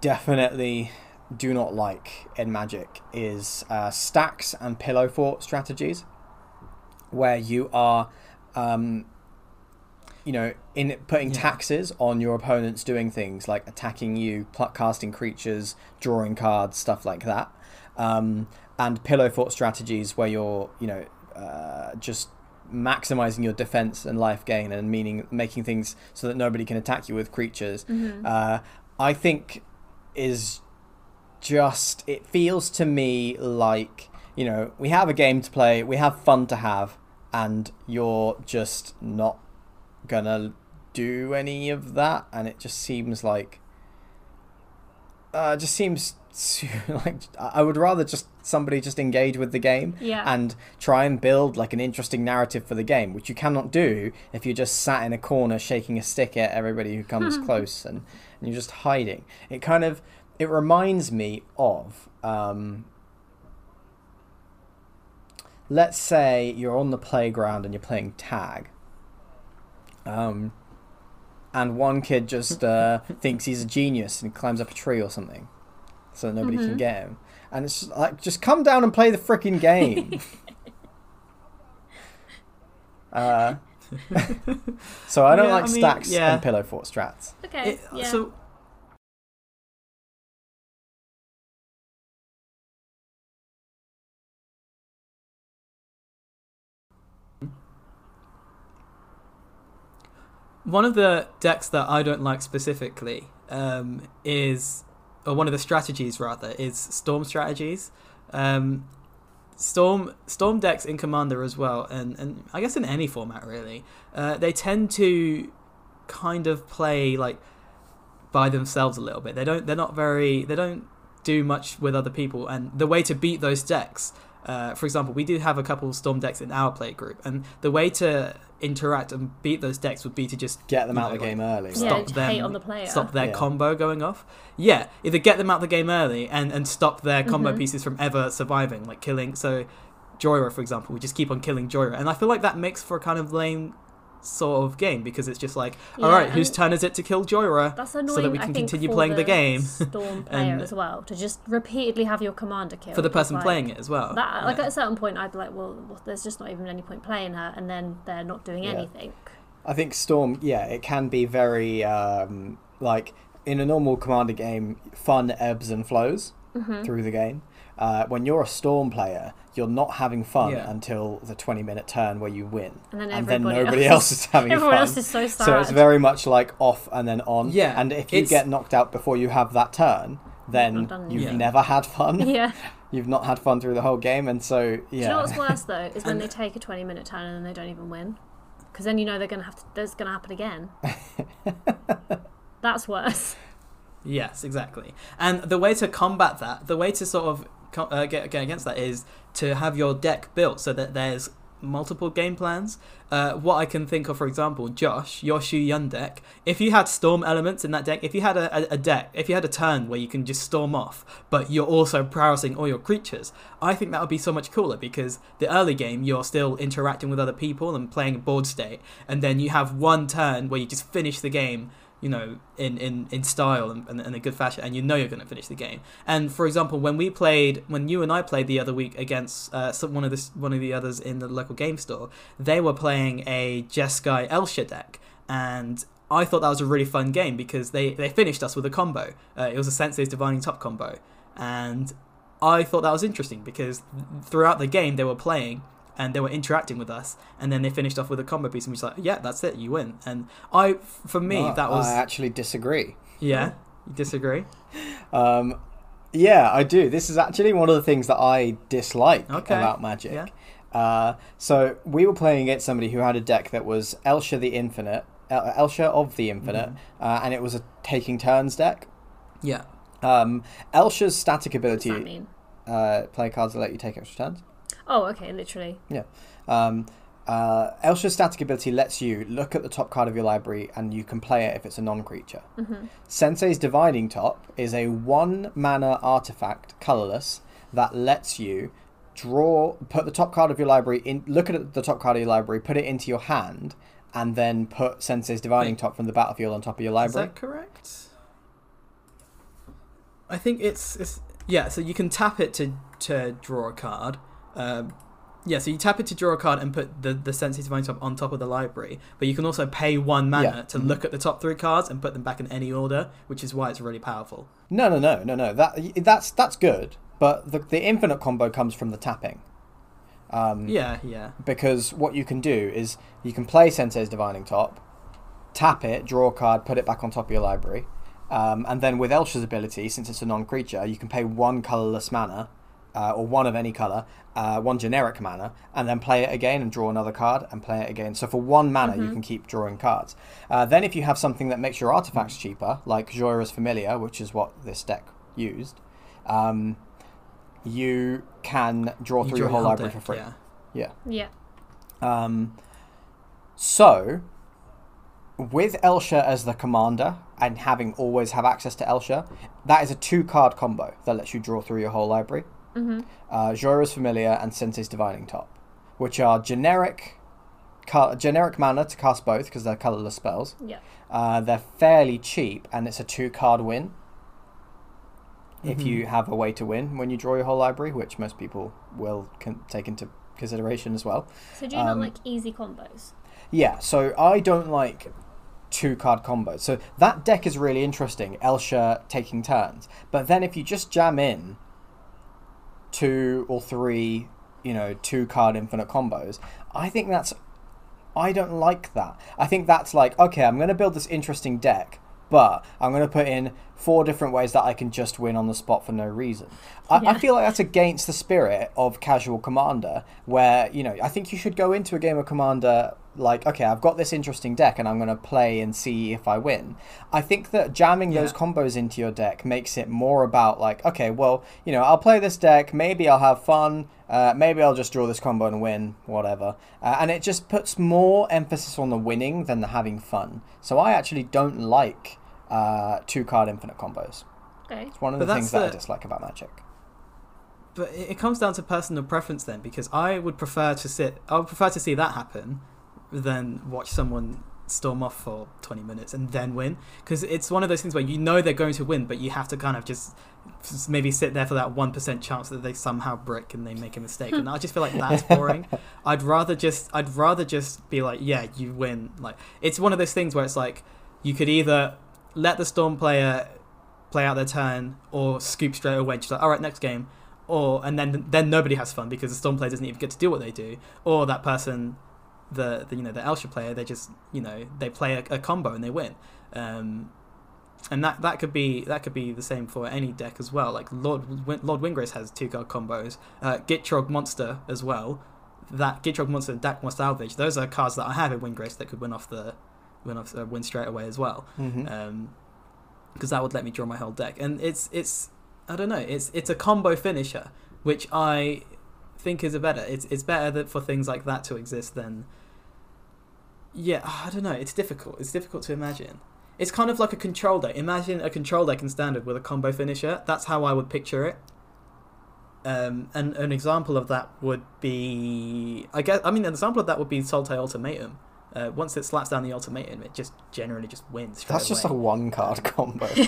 definitely do not like in Magic is stacks and pillow fort strategies, where you are... in putting taxes on your opponents doing things like attacking you, casting creatures, drawing cards, stuff like that. And pillow fort strategies where you're, just maximizing your defense and life gain, and meaning making things so that nobody can attack you with creatures. Mm-hmm. I think is just, it feels to me like, we have a game to play, we have fun to have, and you're just not gonna do any of that, and it just seems like, I would rather just somebody just engage with the game and try and build like an interesting narrative for the game, which you cannot do if you're just sat in a corner shaking a stick at everybody who comes close and you're just hiding. It kind of, it reminds me of, let's say you're on the playground and you're playing tag. And one kid just thinks he's a genius and climbs up a tree or something, so that nobody can get him. And it's just like, just come down and play the frickin' game. So I don't like stacks and pillow fort strats. Okay. One of the decks that I don't like specifically is, or one of the strategies rather, is Storm strategies. Storm decks in Commander as well, and I guess in any format really, they tend to kind of play like by themselves a little bit. They don't do much with other people, and the way to beat those decks. For example, we do have a couple of Storm decks in our play group, and the way to interact and beat those decks would be to just get them out of the game early. Stop their combo going off. Yeah, either get them out of the game early and stop their combo pieces from ever surviving, like killing. So Jhoira, for example, we just keep on killing Jhoira, and I feel like that makes for a kind of lame sort of game, because it's just like, all right, whose turn is it to kill Jhoira? That's annoying, so that we can continue playing the game. Storm player as well, to just repeatedly have your commander killed for the person playing it as well. That, like at a certain point, I'd be like, well, there's just not even any point playing her, and then they're not doing anything. I think Storm, it can be very like in a normal commander game, fun ebbs and flows through the game. When you're a Storm player, you're not having fun until the 20-minute turn where you win, and then nobody else is having fun. Everyone else is so sad. So it's very much like off and then on. Yeah, and if you get knocked out before you have that turn, then you've never had fun. Yeah, you've not had fun through the whole game, and so yeah. Do you know what's worse though is when they take a 20-minute turn and then they don't even win, because then you know they're gonna have to. That's gonna happen again. That's worse. Yes, exactly. And the way to combat that, the way to sort of get against that is to have your deck built so that there's multiple game plans. What I can think of, for example, Josh, your Shu Yun deck, if you had Storm elements in that deck, if you had if you had a turn where you can just storm off, but you're also prowessing all your creatures, I think that would be so much cooler, because the early game, you're still interacting with other people and playing a board state, and then you have one turn where you just finish the game, you know, in style and in a good fashion, and you know you're going to finish the game. And for example, when you and I played the other week against one of the others in the local game store, they were playing a Jeskai Elsha deck, and I thought that was a really fun game because they finished us with a combo. It was a Sensei's Divining Top combo, and I thought that was interesting because throughout the game they were playing and they were interacting with us, and then they finished off with a combo piece, and we were like, yeah, that's it, you win. And that was... I actually disagree. Yeah? You disagree? Yeah, I do. This is actually one of the things that I dislike about Magic. Yeah. So we were playing against somebody who had a deck that was Elsha of the Infinite, and it was a taking turns deck. Yeah. Elsha's static ability... What does that mean? Play cards that let you take extra turns. Oh, okay, literally. Yeah. Elsha's static ability lets you look at the top card of your library and you can play it if it's a non-creature. Sensei's Divining Top is a 1-mana artifact, colourless, that lets you put the top card of your library in, look at the top card of your library, put it into your hand, and then put Sensei's Divining Top from the battlefield on top of your library. Is that correct? I think it's yeah, so you can tap it to draw a card. So you tap it to draw a card and put the Sensei's Divining Top on top of the library, but you can also pay 1 mana to look at the top 3 cards and put them back in any order, which is why it's really powerful. No. That's good, but the infinite combo comes from the tapping. Because what you can do is you can play Sensei's Divining Top, tap it, draw a card, put it back on top of your library, and then with Elsha's ability, since it's a non-creature, you can pay 1 colourless mana, or 1 of any colour, 1 generic mana, and then play it again and draw another card and play it again. So for 1 mana, you can keep drawing cards. Then if you have something that makes your artefacts cheaper, like Jhoira's Familiar, which is what this deck used, you can draw through your whole library for free. Yeah. Yeah. So, with Elsha as the commander, and having always have access to Elsha, that is a 2-card combo that lets you draw through your whole library. Mm-hmm. Jhoira's Familiar and Sensei's Divining Top, which are generic mana to cast both because they're colourless spells. Yeah. They're fairly cheap, and it's a 2-card win. Mm-hmm. If you have a way to win when you draw your whole library, which most people will take into consideration as well. So do you not like easy combos? Yeah, so I don't like 2-card combos. So that deck is really interesting, Elsha taking turns. But then if you just jam in 2 or 3, 2-card infinite combos, I think that's... I don't like that. I think that's like, okay, I'm going to build this interesting deck, but I'm going to put in 4 different ways that I can just win on the spot for no reason. I feel like that's against the spirit of casual Commander, where, I think you should go into a game of Commander... like, okay, I've got this interesting deck and I'm going to play and see if I win. I think that jamming those combos into your deck makes it more about like, okay, well, I'll play this deck, maybe I'll have fun, maybe I'll just draw this combo and win, whatever. And it just puts more emphasis on the winning than the having fun. So I actually don't like 2-card infinite combos. Okay. It's one of the things that I dislike about Magic. But it comes down to personal preference then, because I would prefer to see that happen than watch someone storm off for 20 minutes and then win, because it's one of those things where they're going to win, but you have to kind of just maybe sit there for that 1% chance that they somehow brick and they make a mistake. And I just feel like that's boring. I'd rather just be like, yeah, you win. Like, it's one of those things where it's like you could either let the storm player play out their turn or scoop straight away, just like, all right, next game, and then nobody has fun because the storm player doesn't even get to do what they do, or that person, the Elsha player, they just they play a combo and they win, and that could be the same for any deck as well. Like Lord Wingrace has 2-card combos, Gitrog Monster as well. That Gitrog Monster and Dakmor Salvage, those are cards that I have in Wingrace that could win straight away as well, because that would let me draw my whole deck. And it's I don't know, it's a combo finisher, which I think is it's better that for things like that to exist than I don't know, it's difficult to imagine. It's kind of like a control deck. Imagine a control deck in Standard with a combo finisher. That's how I would picture it. And an example of that would be an example of that would be Sultai Ultimatum. Once it slaps down the ultimatum, it just generally just wins. That's just a 1-card combo. That's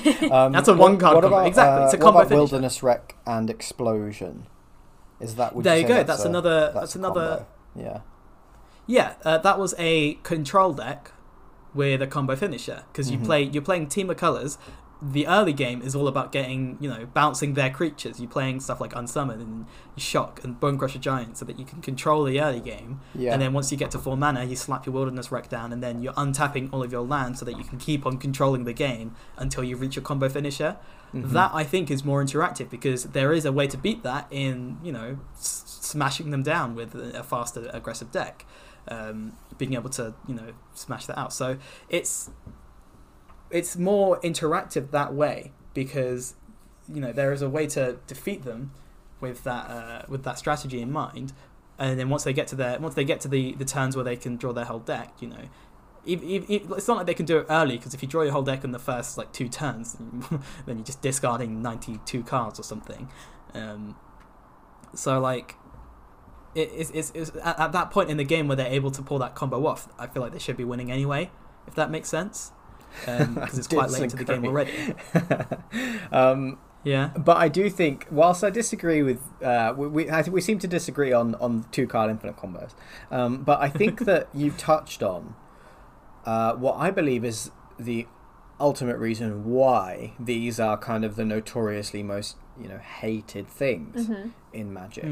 a 1-card combo. About, exactly. It's a combo finisher. Wilderness Wreck and Explosion? Is that there you go? That's another. Yeah. That was a control deck with a combo finisher, because you're playing Team of Colors. The early game is all about getting bouncing their creatures. You're playing stuff like Unsummoned and Shock and Bonecrusher Giant so that you can control the early game. Yeah. And then once you get to 4 mana, you slap your Wilderness Wreck down, and then you're untapping all of your land so that you can keep on controlling the game until you reach your combo finisher. Mm-hmm. That I think is more interactive, because there is a way to beat that in smashing them down with a faster aggressive deck, being able to smash that out. So it's more interactive that way, because there is a way to defeat them with that strategy in mind. And then once they get to the turns where they can draw their whole deck, it's not like they can do it early, because if you draw your whole deck in the first 2 turns, then you're just discarding 92 cards or something. So it's at that point in the game where they're able to pull that combo off, I feel like they should be winning anyway, if that makes sense. Because it's quite late into the game already. Yeah, but I do think, whilst I disagree with, I think we seem to disagree on 2-card infinite combos. But I think that you touched on what I believe is the ultimate reason why these are kind of the notoriously most hated things in Magic.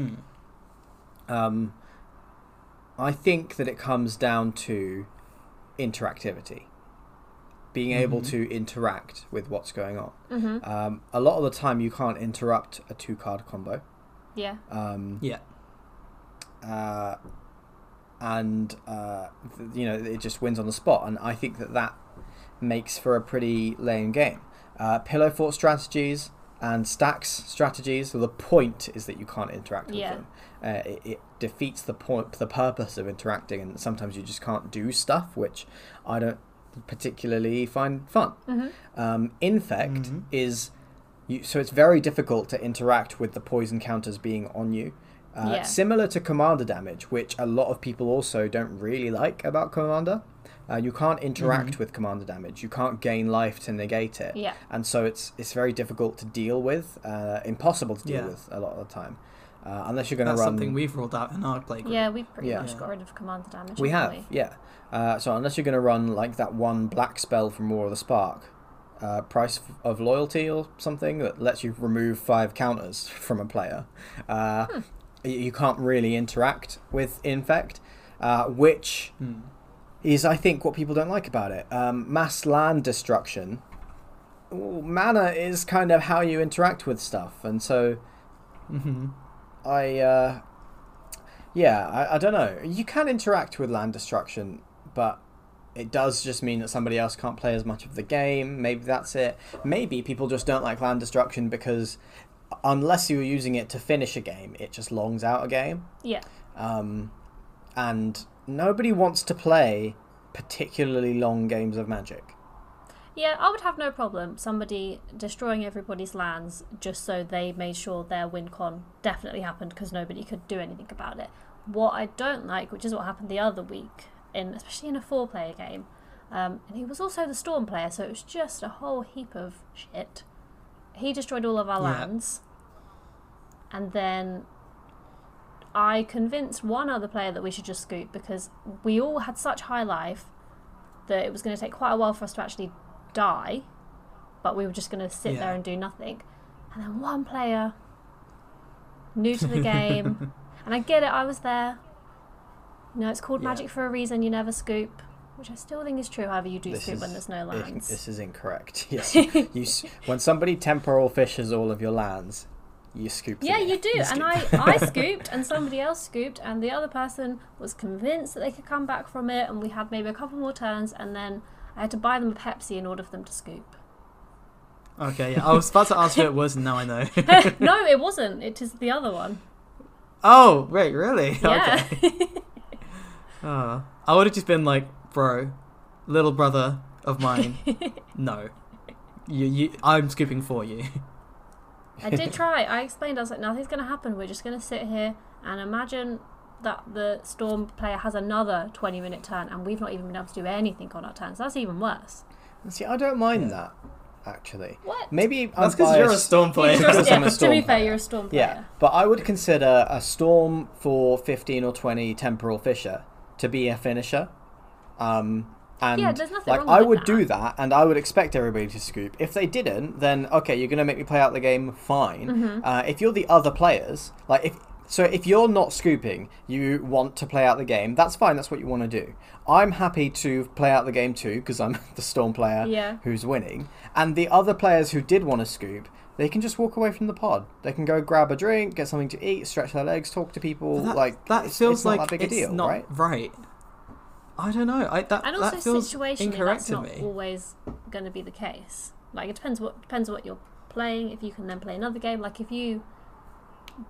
Mm. I think that it comes down to interactivity. Being able to interact with what's going on. Mm-hmm. A lot of the time, you can't interrupt a 2-card combo. Yeah. It just wins on the spot, and I think that makes for a pretty lame game. Pillow fort strategies and stacks strategies. So the point is that you can't interact with them. It defeats the purpose of interacting, and sometimes you just can't do stuff, which I don't particularly find fun. Infect is... So it's very difficult to interact with the poison counters being on you. Similar to Commander damage, which a lot of people also don't really like about Commander. You can't interact with Commander damage. You can't gain life to negate it. And so it's very difficult to deal with, impossible to deal with a lot of the time. Unless you're going to run... That's something we've rolled out in our playgroup. Yeah, we've pretty much got rid of Commander damage. We have, so unless you're going to run like that one black spell from War of the Spark... price of loyalty or something that lets you remove 5 counters from a player. You can't really interact with Infect, which is, I think, what people don't like about it. Mass land destruction. Mana is kind of how you interact with stuff, and so I don't know. You can interact with land destruction, but it does just mean that somebody else can't play as much of the game. Maybe that's it. Maybe people just don't like land destruction because unless you're using it to finish a game, it just longs out a game. And nobody wants to play particularly long games of Magic. Yeah, I would have no problem somebody destroying everybody's lands just so they made sure their win con definitely happened because nobody could do anything about it. What I don't like, which is what happened the other week... especially in a 4-player game, and he was also the Storm player, so it was just a whole heap of shit. He destroyed all of our lands, and then I convinced one other player that we should just scoop because we all had such high life that it was going to take quite a while for us to actually die, but we were just going to sit there and do nothing. And then one player, new to the game, and I get it, I was there. No, it's called Magic for a reason. You never scoop, which I still think is true. However, you do scoop when there's no lands. This is incorrect. Yes, when somebody temporal fishes all of your lands, you scoop. Yeah, you do. And I scooped, and somebody else scooped, and the other person was convinced that they could come back from it, and we had maybe a couple more turns, and then I had to buy them a Pepsi in order for them to scoop. Okay, I was about to ask who it was, and now I know. No, it wasn't. It is the other one. Oh, wait, really? Yeah. Okay. I would have just been like, bro, little brother of mine, no. I'm scooping for you. I did try. I explained, I was like, nothing's going to happen. We're just going to sit here and imagine that the Storm player has another 20-minute turn and we've not even been able to do anything on our turns. That's even worse. See, I don't mind that, actually. What? Maybe that's because you're a Storm player. To be fair, you're a Storm player. Yeah, but I would consider a Storm for 15 or 20 Temporal Fisher to be a finisher, and there's nothing wrong with I would do that, and I would expect everybody to scoop. If they didn't, then okay, you're gonna make me play out the game, fine. If you're the other players, if you're not scooping, you want to play out the game, that's fine, that's what you want to do. I'm happy to play out the game too, because I'm the Storm player who's winning, and the other players who did want to scoop, they can just walk away from the pod. They can go grab a drink, get something to eat, stretch their legs, talk to people. That feels like it's not that big a deal, right? I don't know. And also, situationally, that's not always going to be the case. Like, it depends what you're playing. If you can then play another game, like if you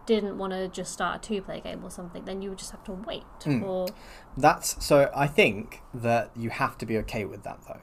didn't want to just start a 2-player game or something, then you would just have to wait. So I think that you have to be okay with that, though.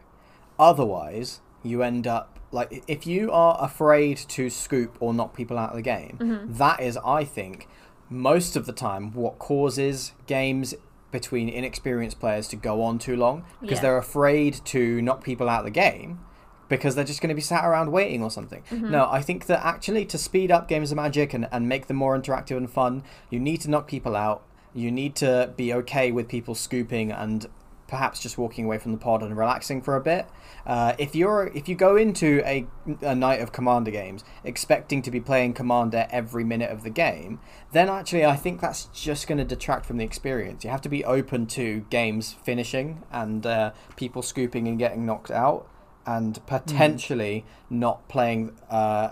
Otherwise, you end up, like, if you are afraid to scoop or knock people out of the game, that is, I think, most of the time what causes games between inexperienced players to go on too long, because they're afraid to knock people out of the game because they're just going to be sat around waiting or something. No, I think that actually to speed up games of Magic and make them more interactive and fun, you need to knock people out. You need to be okay with people scooping and perhaps just walking away from the pod and relaxing for a bit. If you go into a night of Commander games expecting to be playing Commander every minute of the game, then actually I think that's just going to detract from the experience. You have to be open to games finishing and people scooping and getting knocked out, and potentially not playing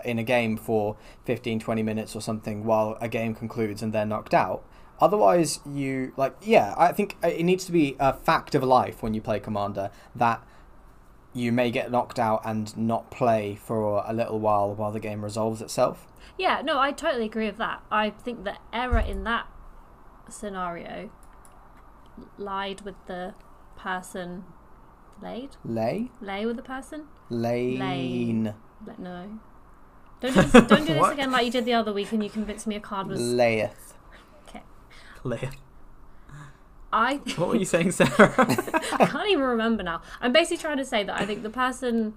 in a game for 15-20 minutes or something while a game concludes and they're knocked out. Otherwise, I think it needs to be a fact of life when you play Commander that you may get knocked out and not play for a little while the game resolves itself. Yeah, no, I totally agree with that. I think the error in that scenario lied with the person... Laid? Lay? Lay with the person? Lane. Lane. No. Don't do this again like you did the other week and you convinced me a card was... Layeth. Okay. Layeth. What were you saying, Sarah? I can't even remember now. I'm basically trying to say that I think the person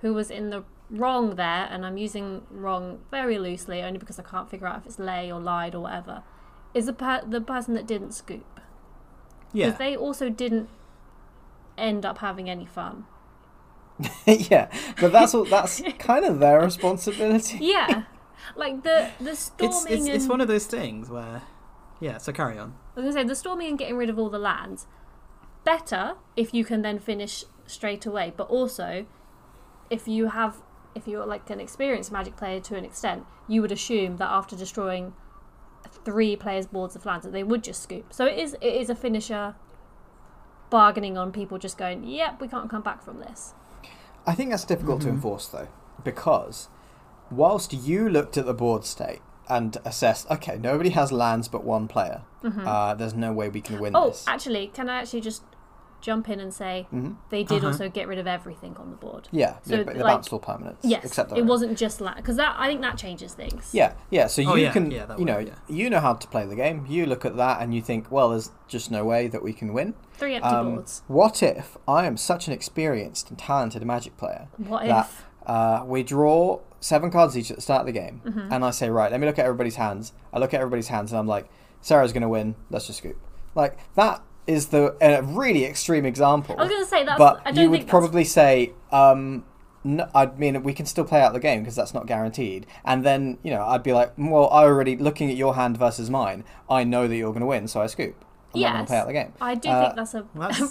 who was in the wrong there, and I'm using wrong very loosely only because I can't figure out if it's lay or lied or whatever, is the person that didn't scoop. Yeah. Because they also didn't end up having any fun. Yeah, but that's kind of their responsibility. Yeah, like the storming. It's one of those things where, yeah. So carry on. I was gonna say the storming and getting rid of all the lands. Better if you can then finish straight away, but also if you're like an experienced Magic player to an extent, you would assume that after destroying three players' boards of lands, that they would just scoop. So it is a finisher. Bargaining on people just going, yep, we can't come back from this. I think that's difficult to enforce, though, because whilst you looked at the board state and assessed, okay, nobody has lands but one player, there's no way we can win this. Oh, actually, can I actually just jump in and say they did also get rid of everything on the board? Yeah, so yeah, but the bounced all permanents. Yes, except that it wasn't just lands, because I think that changes things. Yeah, yeah. So you know how to play the game. You look at that and you think, well, there's just no way that we can win. Three empty boards. What if I am such an experienced and talented Magic player? What if we draw 7 cards each at the start of the game, and I say, right, let me look at everybody's hands. I look at everybody's hands, and I'm like, Sarah's going to win. Let's just scoop. Like that. Is the a really extreme example. I was going to say that, but I don't think probably say, no, I mean, we can still play out the game because that's not guaranteed. And then I'd be like, well, I already looking at your hand versus mine. I know that you're going to win, so I scoop. I'm not going to play out the game. I do think that's a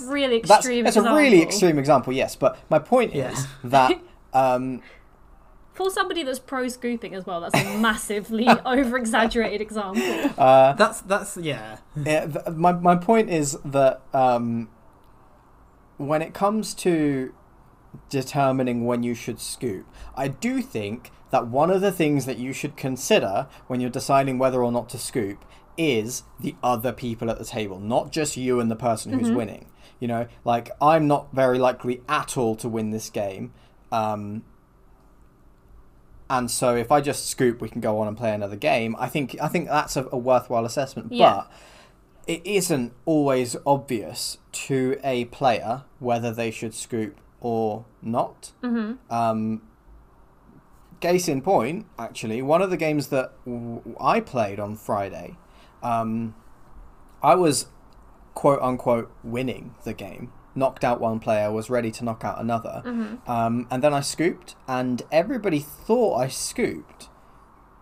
really extreme. It's a really extreme example, yes. But my point is that. For somebody that's pro scooping as well, that's a massively over-exaggerated example. My point is that when it comes to determining when you should scoop, I do think that one of the things that you should consider when you're deciding whether or not to scoop is the other people at the table, not just you and the person who's winning. Like I'm not very likely at all to win this game. And so if I just scoop, we can go on and play another game. I think that's a worthwhile assessment. Yeah. But it isn't always obvious to a player whether they should scoop or not. Case in point, actually, one of the games that I played on Friday, I was quote-unquote winning the game. Knocked out one player, was ready to knock out another. And then I scooped, and everybody thought I scooped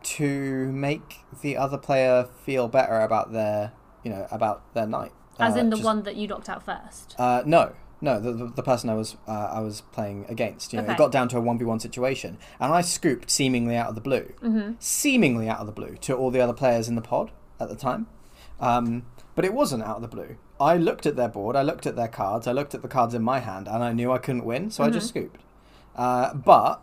to make the other player feel better about their, about their night. As in the one that you knocked out first? No, the person I was playing against. It got down to a 1v1 situation, and I scooped seemingly out of the blue. Seemingly out of the blue to all the other players in the pod at the time. But it wasn't out of the blue. I looked at their board, I looked at their cards, I looked at the cards in my hand, and I knew I couldn't win, so I just scooped. But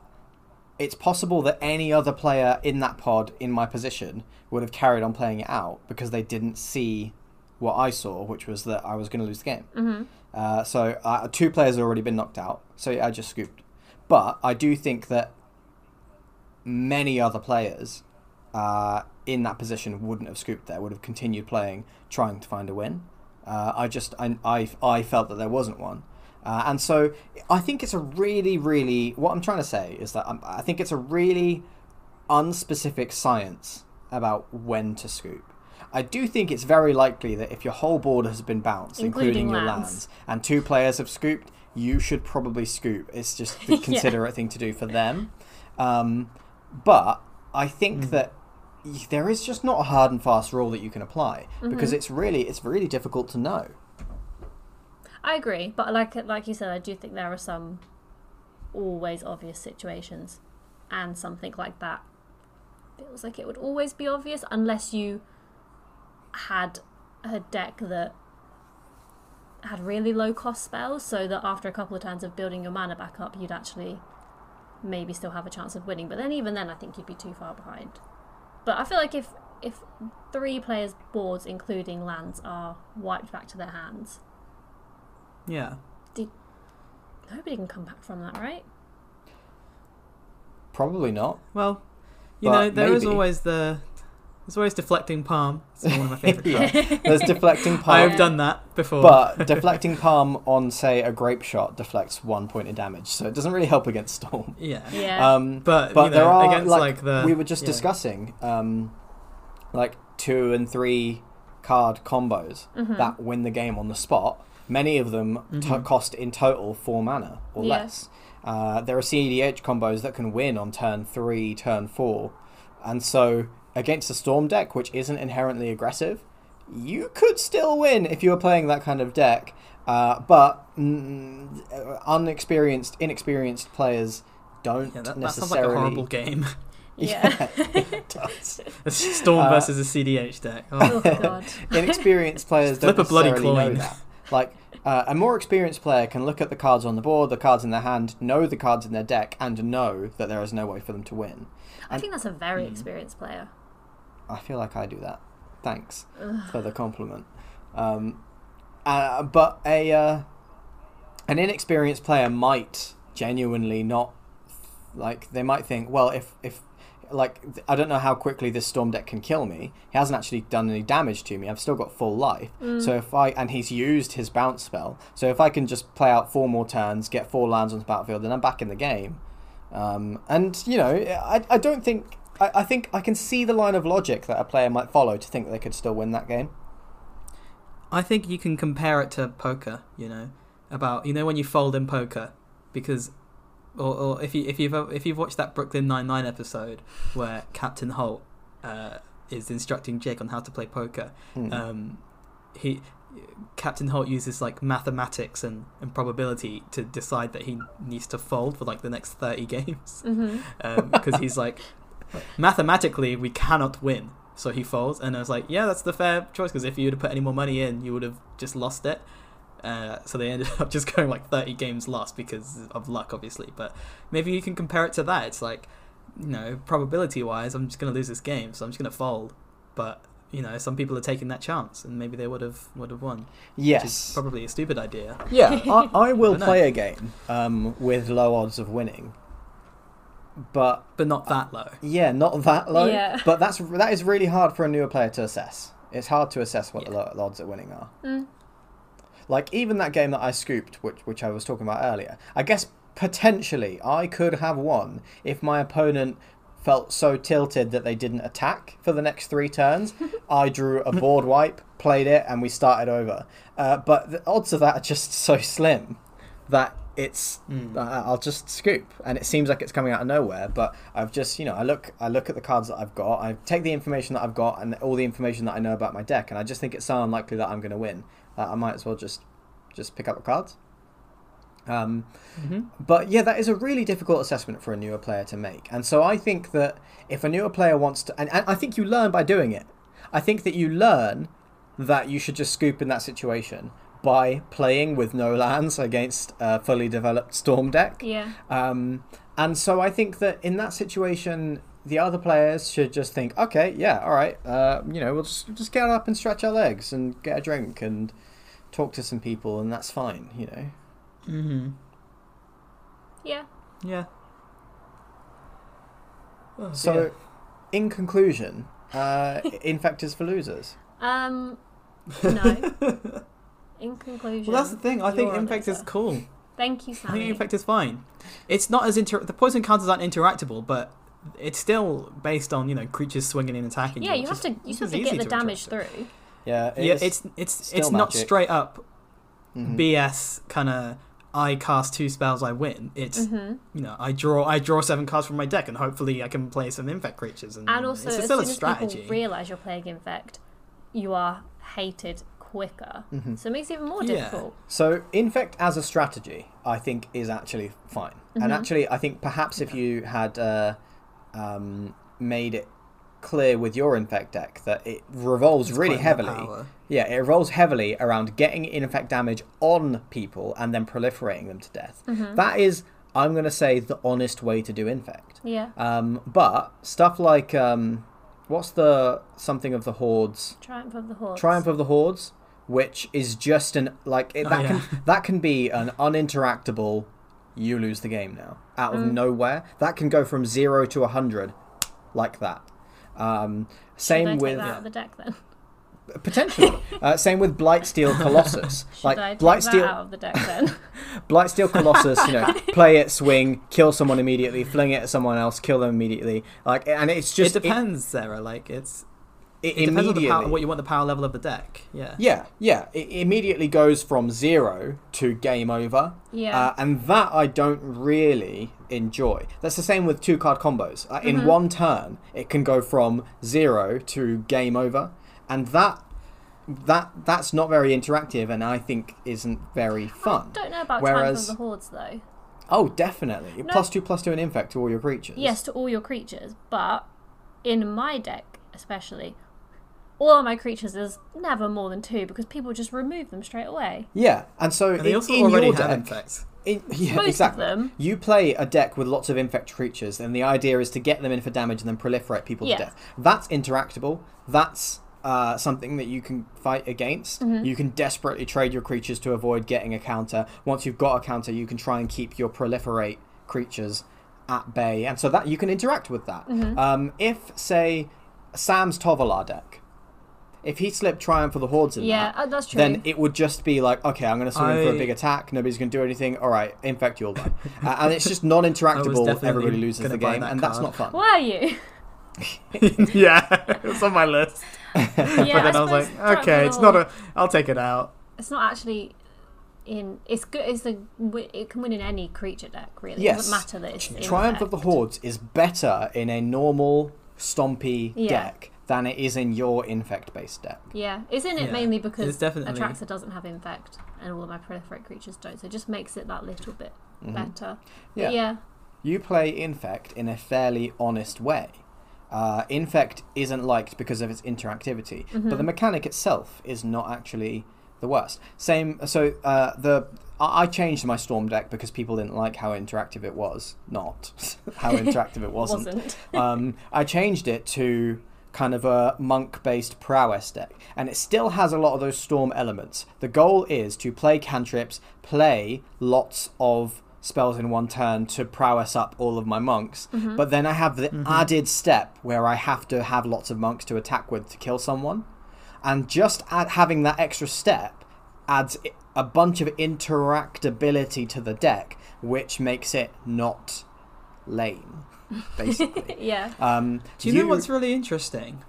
it's possible that any other player in that pod in my position would have carried on playing it out because they didn't see what I saw, which was that I was going to lose the game. So 2 players had already been knocked out, so I just scooped. But I do think that many other players... in that position wouldn't have scooped there, would have continued playing, trying to find a win. I felt that there wasn't one. And so I think it's a really, really... What I'm trying to say is that I think it's a really unspecific science about when to scoop. I do think it's very likely that if your whole board has been bounced, including your lands, and 2 players have scooped, you should probably scoop. It's just the considerate thing to do for them. But I think that there is just not a hard and fast rule that you can apply because it's really difficult to know. I agree, but like you said, I do think there are some always obvious situations, and something like that feels like it would always be obvious unless you had a deck that had really low cost spells, so that after a couple of turns of building your mana back up, you'd actually maybe still have a chance of winning. But then even then, I think you'd be too far behind. But I feel like if three players' boards, including lands, are wiped back to their hands... Yeah. Nobody can come back from that, right? Probably not. Well, you know, there's always deflecting palm. It's one of my favourite cards. There's deflecting palm. I've done that before. But deflecting palm on, say, a grape shot deflects 1 point of damage, so it doesn't really help against Storm. Yeah. Yeah. But you know, there are against, like the we were just discussing, like 2 and 3 card combos that win the game on the spot. Many of them cost in total 4 mana or less. There are CEDH combos that can win on turn 3, turn 4. And so against a Storm deck, which isn't inherently aggressive, you could still win if you were playing that kind of deck. But inexperienced players don't necessarily... That sounds like a horrible game. Yeah, it does. A Storm versus a CEDH deck. Oh, God. Inexperienced players don't necessarily know that. Like, a more experienced player can look at the cards on the board, the cards in their hand, know the cards in their deck, and know that there is no way for them to win. I think that's a very experienced player. I feel like I do that. Thanks for the compliment. But an inexperienced player might genuinely not... Like, they might think, well, if like, I don't know how quickly this Storm deck can kill me. He hasn't actually done any damage to me. I've still got full life. So if and he's used his bounce spell. So if I can just play out 4 more turns, get 4 lands on the battlefield, then I'm back in the game. And you know, I don't think I think I can see the line of logic that a player might follow to think they could still win that game. I think you can compare it to poker. You know, about when you fold in poker, because. Or if you've watched that Brooklyn Nine-Nine episode where Captain Holt is instructing Jake on how to play poker, Captain Holt uses like mathematics and probability to decide that he needs to fold for like the next 30 games because he's like, mathematically we cannot win, so he folds. And I was like, yeah, that's the fair choice, because if you would have put any more money in, you would have just lost it. So they ended up just going like 30 games lost because of luck, obviously. But maybe you can compare it to that. It's like, you know, probability-wise, I'm just going to lose this game, so I'm just going to fold. But, you know, some people are taking that chance, and maybe they would have won. Yes. Which is probably a stupid idea. Yeah, I will play a game with low odds of winning. But not that low. Yeah, not that low. Yeah. But that is really hard for a newer player to assess. It's hard to assess what the low odds of winning are. Mm. Like, even that game that I scooped, which I was talking about earlier, I guess potentially I could have won if my opponent felt so tilted that they didn't attack for the next 3 turns. I drew a board wipe, played it, and we started over. But the odds of that are just so slim that it's I'll just scoop, and it seems like it's coming out of nowhere. But I've just, I look at the cards that I've got, I take the information that I've got and all the information that I know about my deck, and I just think it's so unlikely that I'm going to win. I might as well just pick up the cards. But yeah, that is a really difficult assessment for a newer player to make. And so I think that if a newer player wants to... And I think you learn by doing it. I think that you learn that you should just scoop in that situation by playing with no lands against a fully developed Storm deck. Yeah. And so I think that in that situation... The other players should just think, okay, yeah, all right, we'll just get up and stretch our legs and get a drink and talk to some people, and that's fine, Yeah. Yeah. Oh, so, in conclusion, Infect is for losers. No. In conclusion. Well, that's the thing. I think Infect is cool. Thank you, Sammy. I think Infect is fine. It's not as the poison counters aren't interactable, but. It's still based on creatures swinging and attacking. Yeah, you have to get the damage through. Yeah, it's not straight up BS kind of I cast 2 spells I win. It's I draw 7 cards from my deck and hopefully I can play some Infect creatures. And also, it's still as soon as strategy. People realise you're playing Infect, you are hated quicker, so it makes it even more difficult. So Infect as a strategy, I think, is actually fine. And actually, I think perhaps if you had made it clear with your Infect deck that it revolves really heavily. Yeah, it revolves heavily around getting Infect damage on people and then proliferating them to death. Mm-hmm. That is, I'm going to say, the honest way to do Infect. Yeah. But stuff like, what's the something of the Hordes? Triumph of the Hordes. Triumph of the Hordes, which is just an, like, that can be an uninteractable, you lose the game now, out of nowhere. That can go from 0 to 100 like that. Same with that out of the deck then? Potentially. Same with Blightsteel Colossus. Like, I take Blightsteel that out of the deck then? Blightsteel Colossus, you know, play it, swing, kill someone immediately, fling it at someone else, kill them immediately. Like, and it's just it depends, Sarah. Like, it depends on the power, what you want the power level of the deck. Yeah. Yeah, yeah. It immediately goes from 0 to game over. Yeah. And that I don't really enjoy. That's the same with 2-card combos. In one turn, it can go from 0 to game over. And that's not very interactive, and I think isn't very fun. I don't know about Triumph of the Hordes, though. Oh, definitely. No. +2/+2 and Infect to all your creatures. Yes, to all your creatures. But in my deck, especially, all of my creatures is never more than 2 because people just remove them straight away. Yeah, and so and they also in already your deck, have Infect. Most of them. You play a deck with lots of Infect creatures, and the idea is to get them in for damage and then proliferate people to death. That's interactable. That's something that you can fight against. You can desperately trade your creatures to avoid getting a counter. Once you've got a counter, you can try and keep your proliferate creatures at bay, and so that you can interact with that. If, say, Sam's Tovolar deck, if he slipped Triumph of the Hordes in that's true. Then it would just be like, okay, I'm going to swing in for a big attack, nobody's going to do anything, alright, Infect, you'll die. And it's just non-interactable, everybody loses the game, and that's not fun. Why are you? Yeah, it's on my list. Yeah, but then I was like, okay, it's not a. I'll take it out. It's not actually in. It's good. It can win in any creature deck, really. Yes. It doesn't matter that it's in Triumph of the Hordes is better in a normal stompy deck than it is in your Infect-based deck. Yeah, it's in it mainly because Atraxa doesn't have Infect, and all of my proliferate creatures don't. So it just makes it that little bit better. Yeah. Yeah, you play Infect in a fairly honest way. Infect isn't liked because of its interactivity, but the mechanic itself is not actually the worst. I changed my Storm deck because people didn't like how interactive it was. Not how interactive it wasn't. I changed it to kind of a monk-based prowess deck, and it still has a lot of those Storm elements. The goal is to play cantrips, play lots of spells in one turn to prowess up all of my monks, but then I have the added step where I have to have lots of monks to attack with to kill someone, and just having that extra step adds a bunch of interactability to the deck, which makes it not lame, basically. Do you know what's really interesting?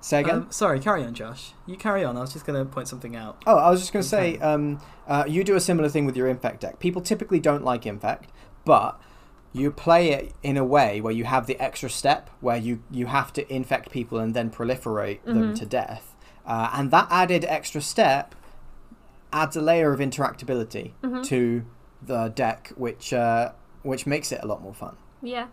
Say again? Sorry, carry on, Josh. You carry on. I was just going to point something out. Oh, I was just going to say, you do a similar thing with your Infect deck. People typically don't like Infect, but you play it in a way where you have the extra step, where you have to infect people and then proliferate them to death. And that added extra step adds a layer of interactability to the deck, which makes it a lot more fun. Yeah.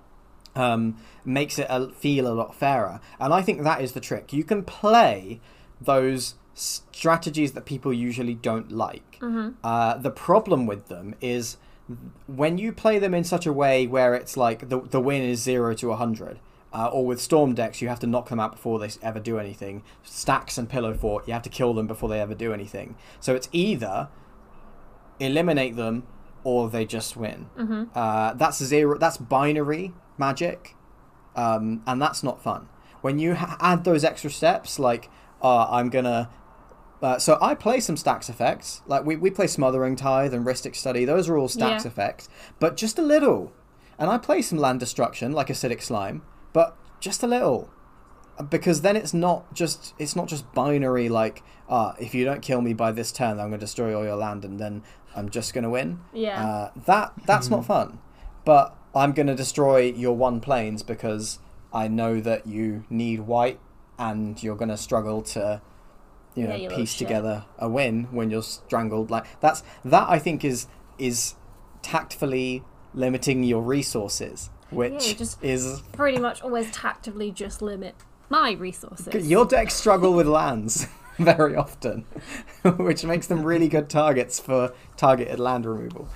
Makes it feel a lot fairer, and I think that is the trick. You can play those strategies that people usually don't like. The problem with them is when you play them in such a way where it's like the win is 0 to 100, or with Storm decks you have to knock them out before they ever do anything. Stacks and Pillow Fort, you have to kill them before they ever do anything. So it's either eliminate them or they just win. That's zero. That's binary magic, and that's not fun. When you add those extra steps, like I'm gonna so I play some stacks effects, like we play Smothering Tithe and Rhystic Study. Those are all stacks effects, but just a little. And I play some land destruction like Acidic Slime, but just a little, because then it's not just binary, like if you don't kill me by this turn I'm going to destroy all your land and then I'm just going to win. That's not fun. But I'm going to destroy your 1 planes because I know that you need white and you're going to struggle to, piece together a win when you're strangled. Like that I think is tactfully limiting your resources, which is pretty much always tactically just limit my resources. Your decks struggle with lands very often, which makes them really good targets for targeted land removal.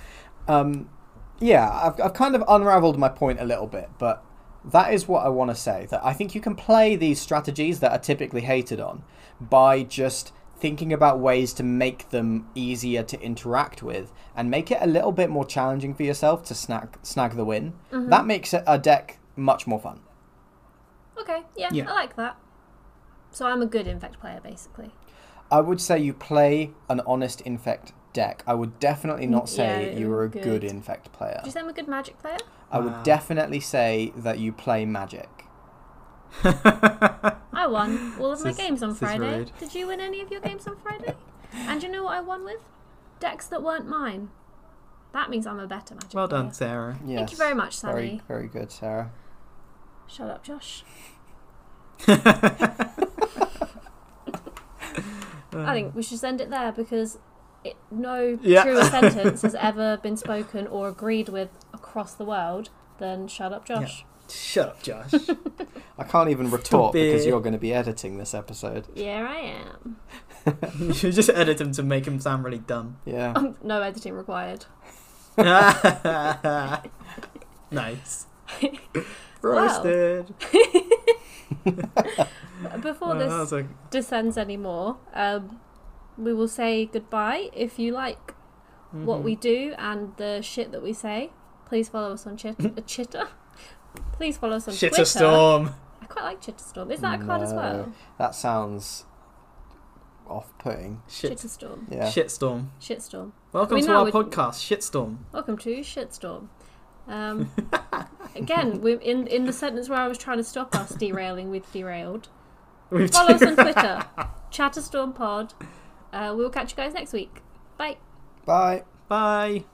Yeah, I've kind of unraveled my point a little bit, but that is what I want to say. That I think you can play these strategies that are typically hated on by just thinking about ways to make them easier to interact with and make it a little bit more challenging for yourself to snag the win. Mm-hmm. That makes a deck much more fun. Okay, yeah, I like that. So I'm a good Infect player, basically. I would say you play an honest Infect deck. I would definitely not say you were a good Infect player. Did you say I'm a good Magic player? I would definitely say that you play Magic. I won all of my games on Friday. Did you win any of your games on Friday? And you know what I won with? Decks that weren't mine. That means I'm a better Magic player. Well done, Sarah. Yes. Thank you very much, Sammy. Very, very good, Sarah. Shut up, Josh. I think we should end it there because no truer sentence has ever been spoken or agreed with across the world than shut up, Josh. Yeah. Shut up, Josh. I can't even retort because you're going to be editing this episode. Yeah, I am. You should just edit him to make him sound really dumb. Yeah. No editing required. Nice. Roasted. Before this descends anymore, we will say goodbye. If you like what we do and the shit that we say, please follow us on Chitter. Please follow us on Chatterstorm. Twitter. I quite like Chatterstorm. Is that a card as well? That sounds off-putting. Chatterstorm. Yeah. Shitstorm. Welcome to our podcast, Shitstorm. Welcome to Shitstorm. Again, we're in the sentence where I was trying to stop us derailing, we've derailed. Follow us on Twitter, ChatterstormPod. We'll catch you guys next week. Bye. Bye. Bye.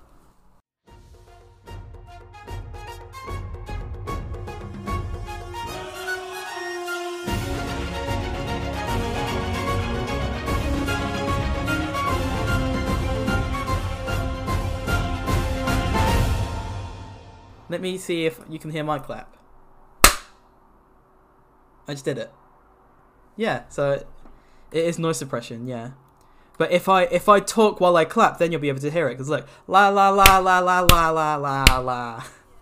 Let me see if you can hear my clap. I just did it. Yeah, so it is noise suppression, yeah. But if I talk while I clap, then you'll be able to hear it, because look, la la la la la la la la la.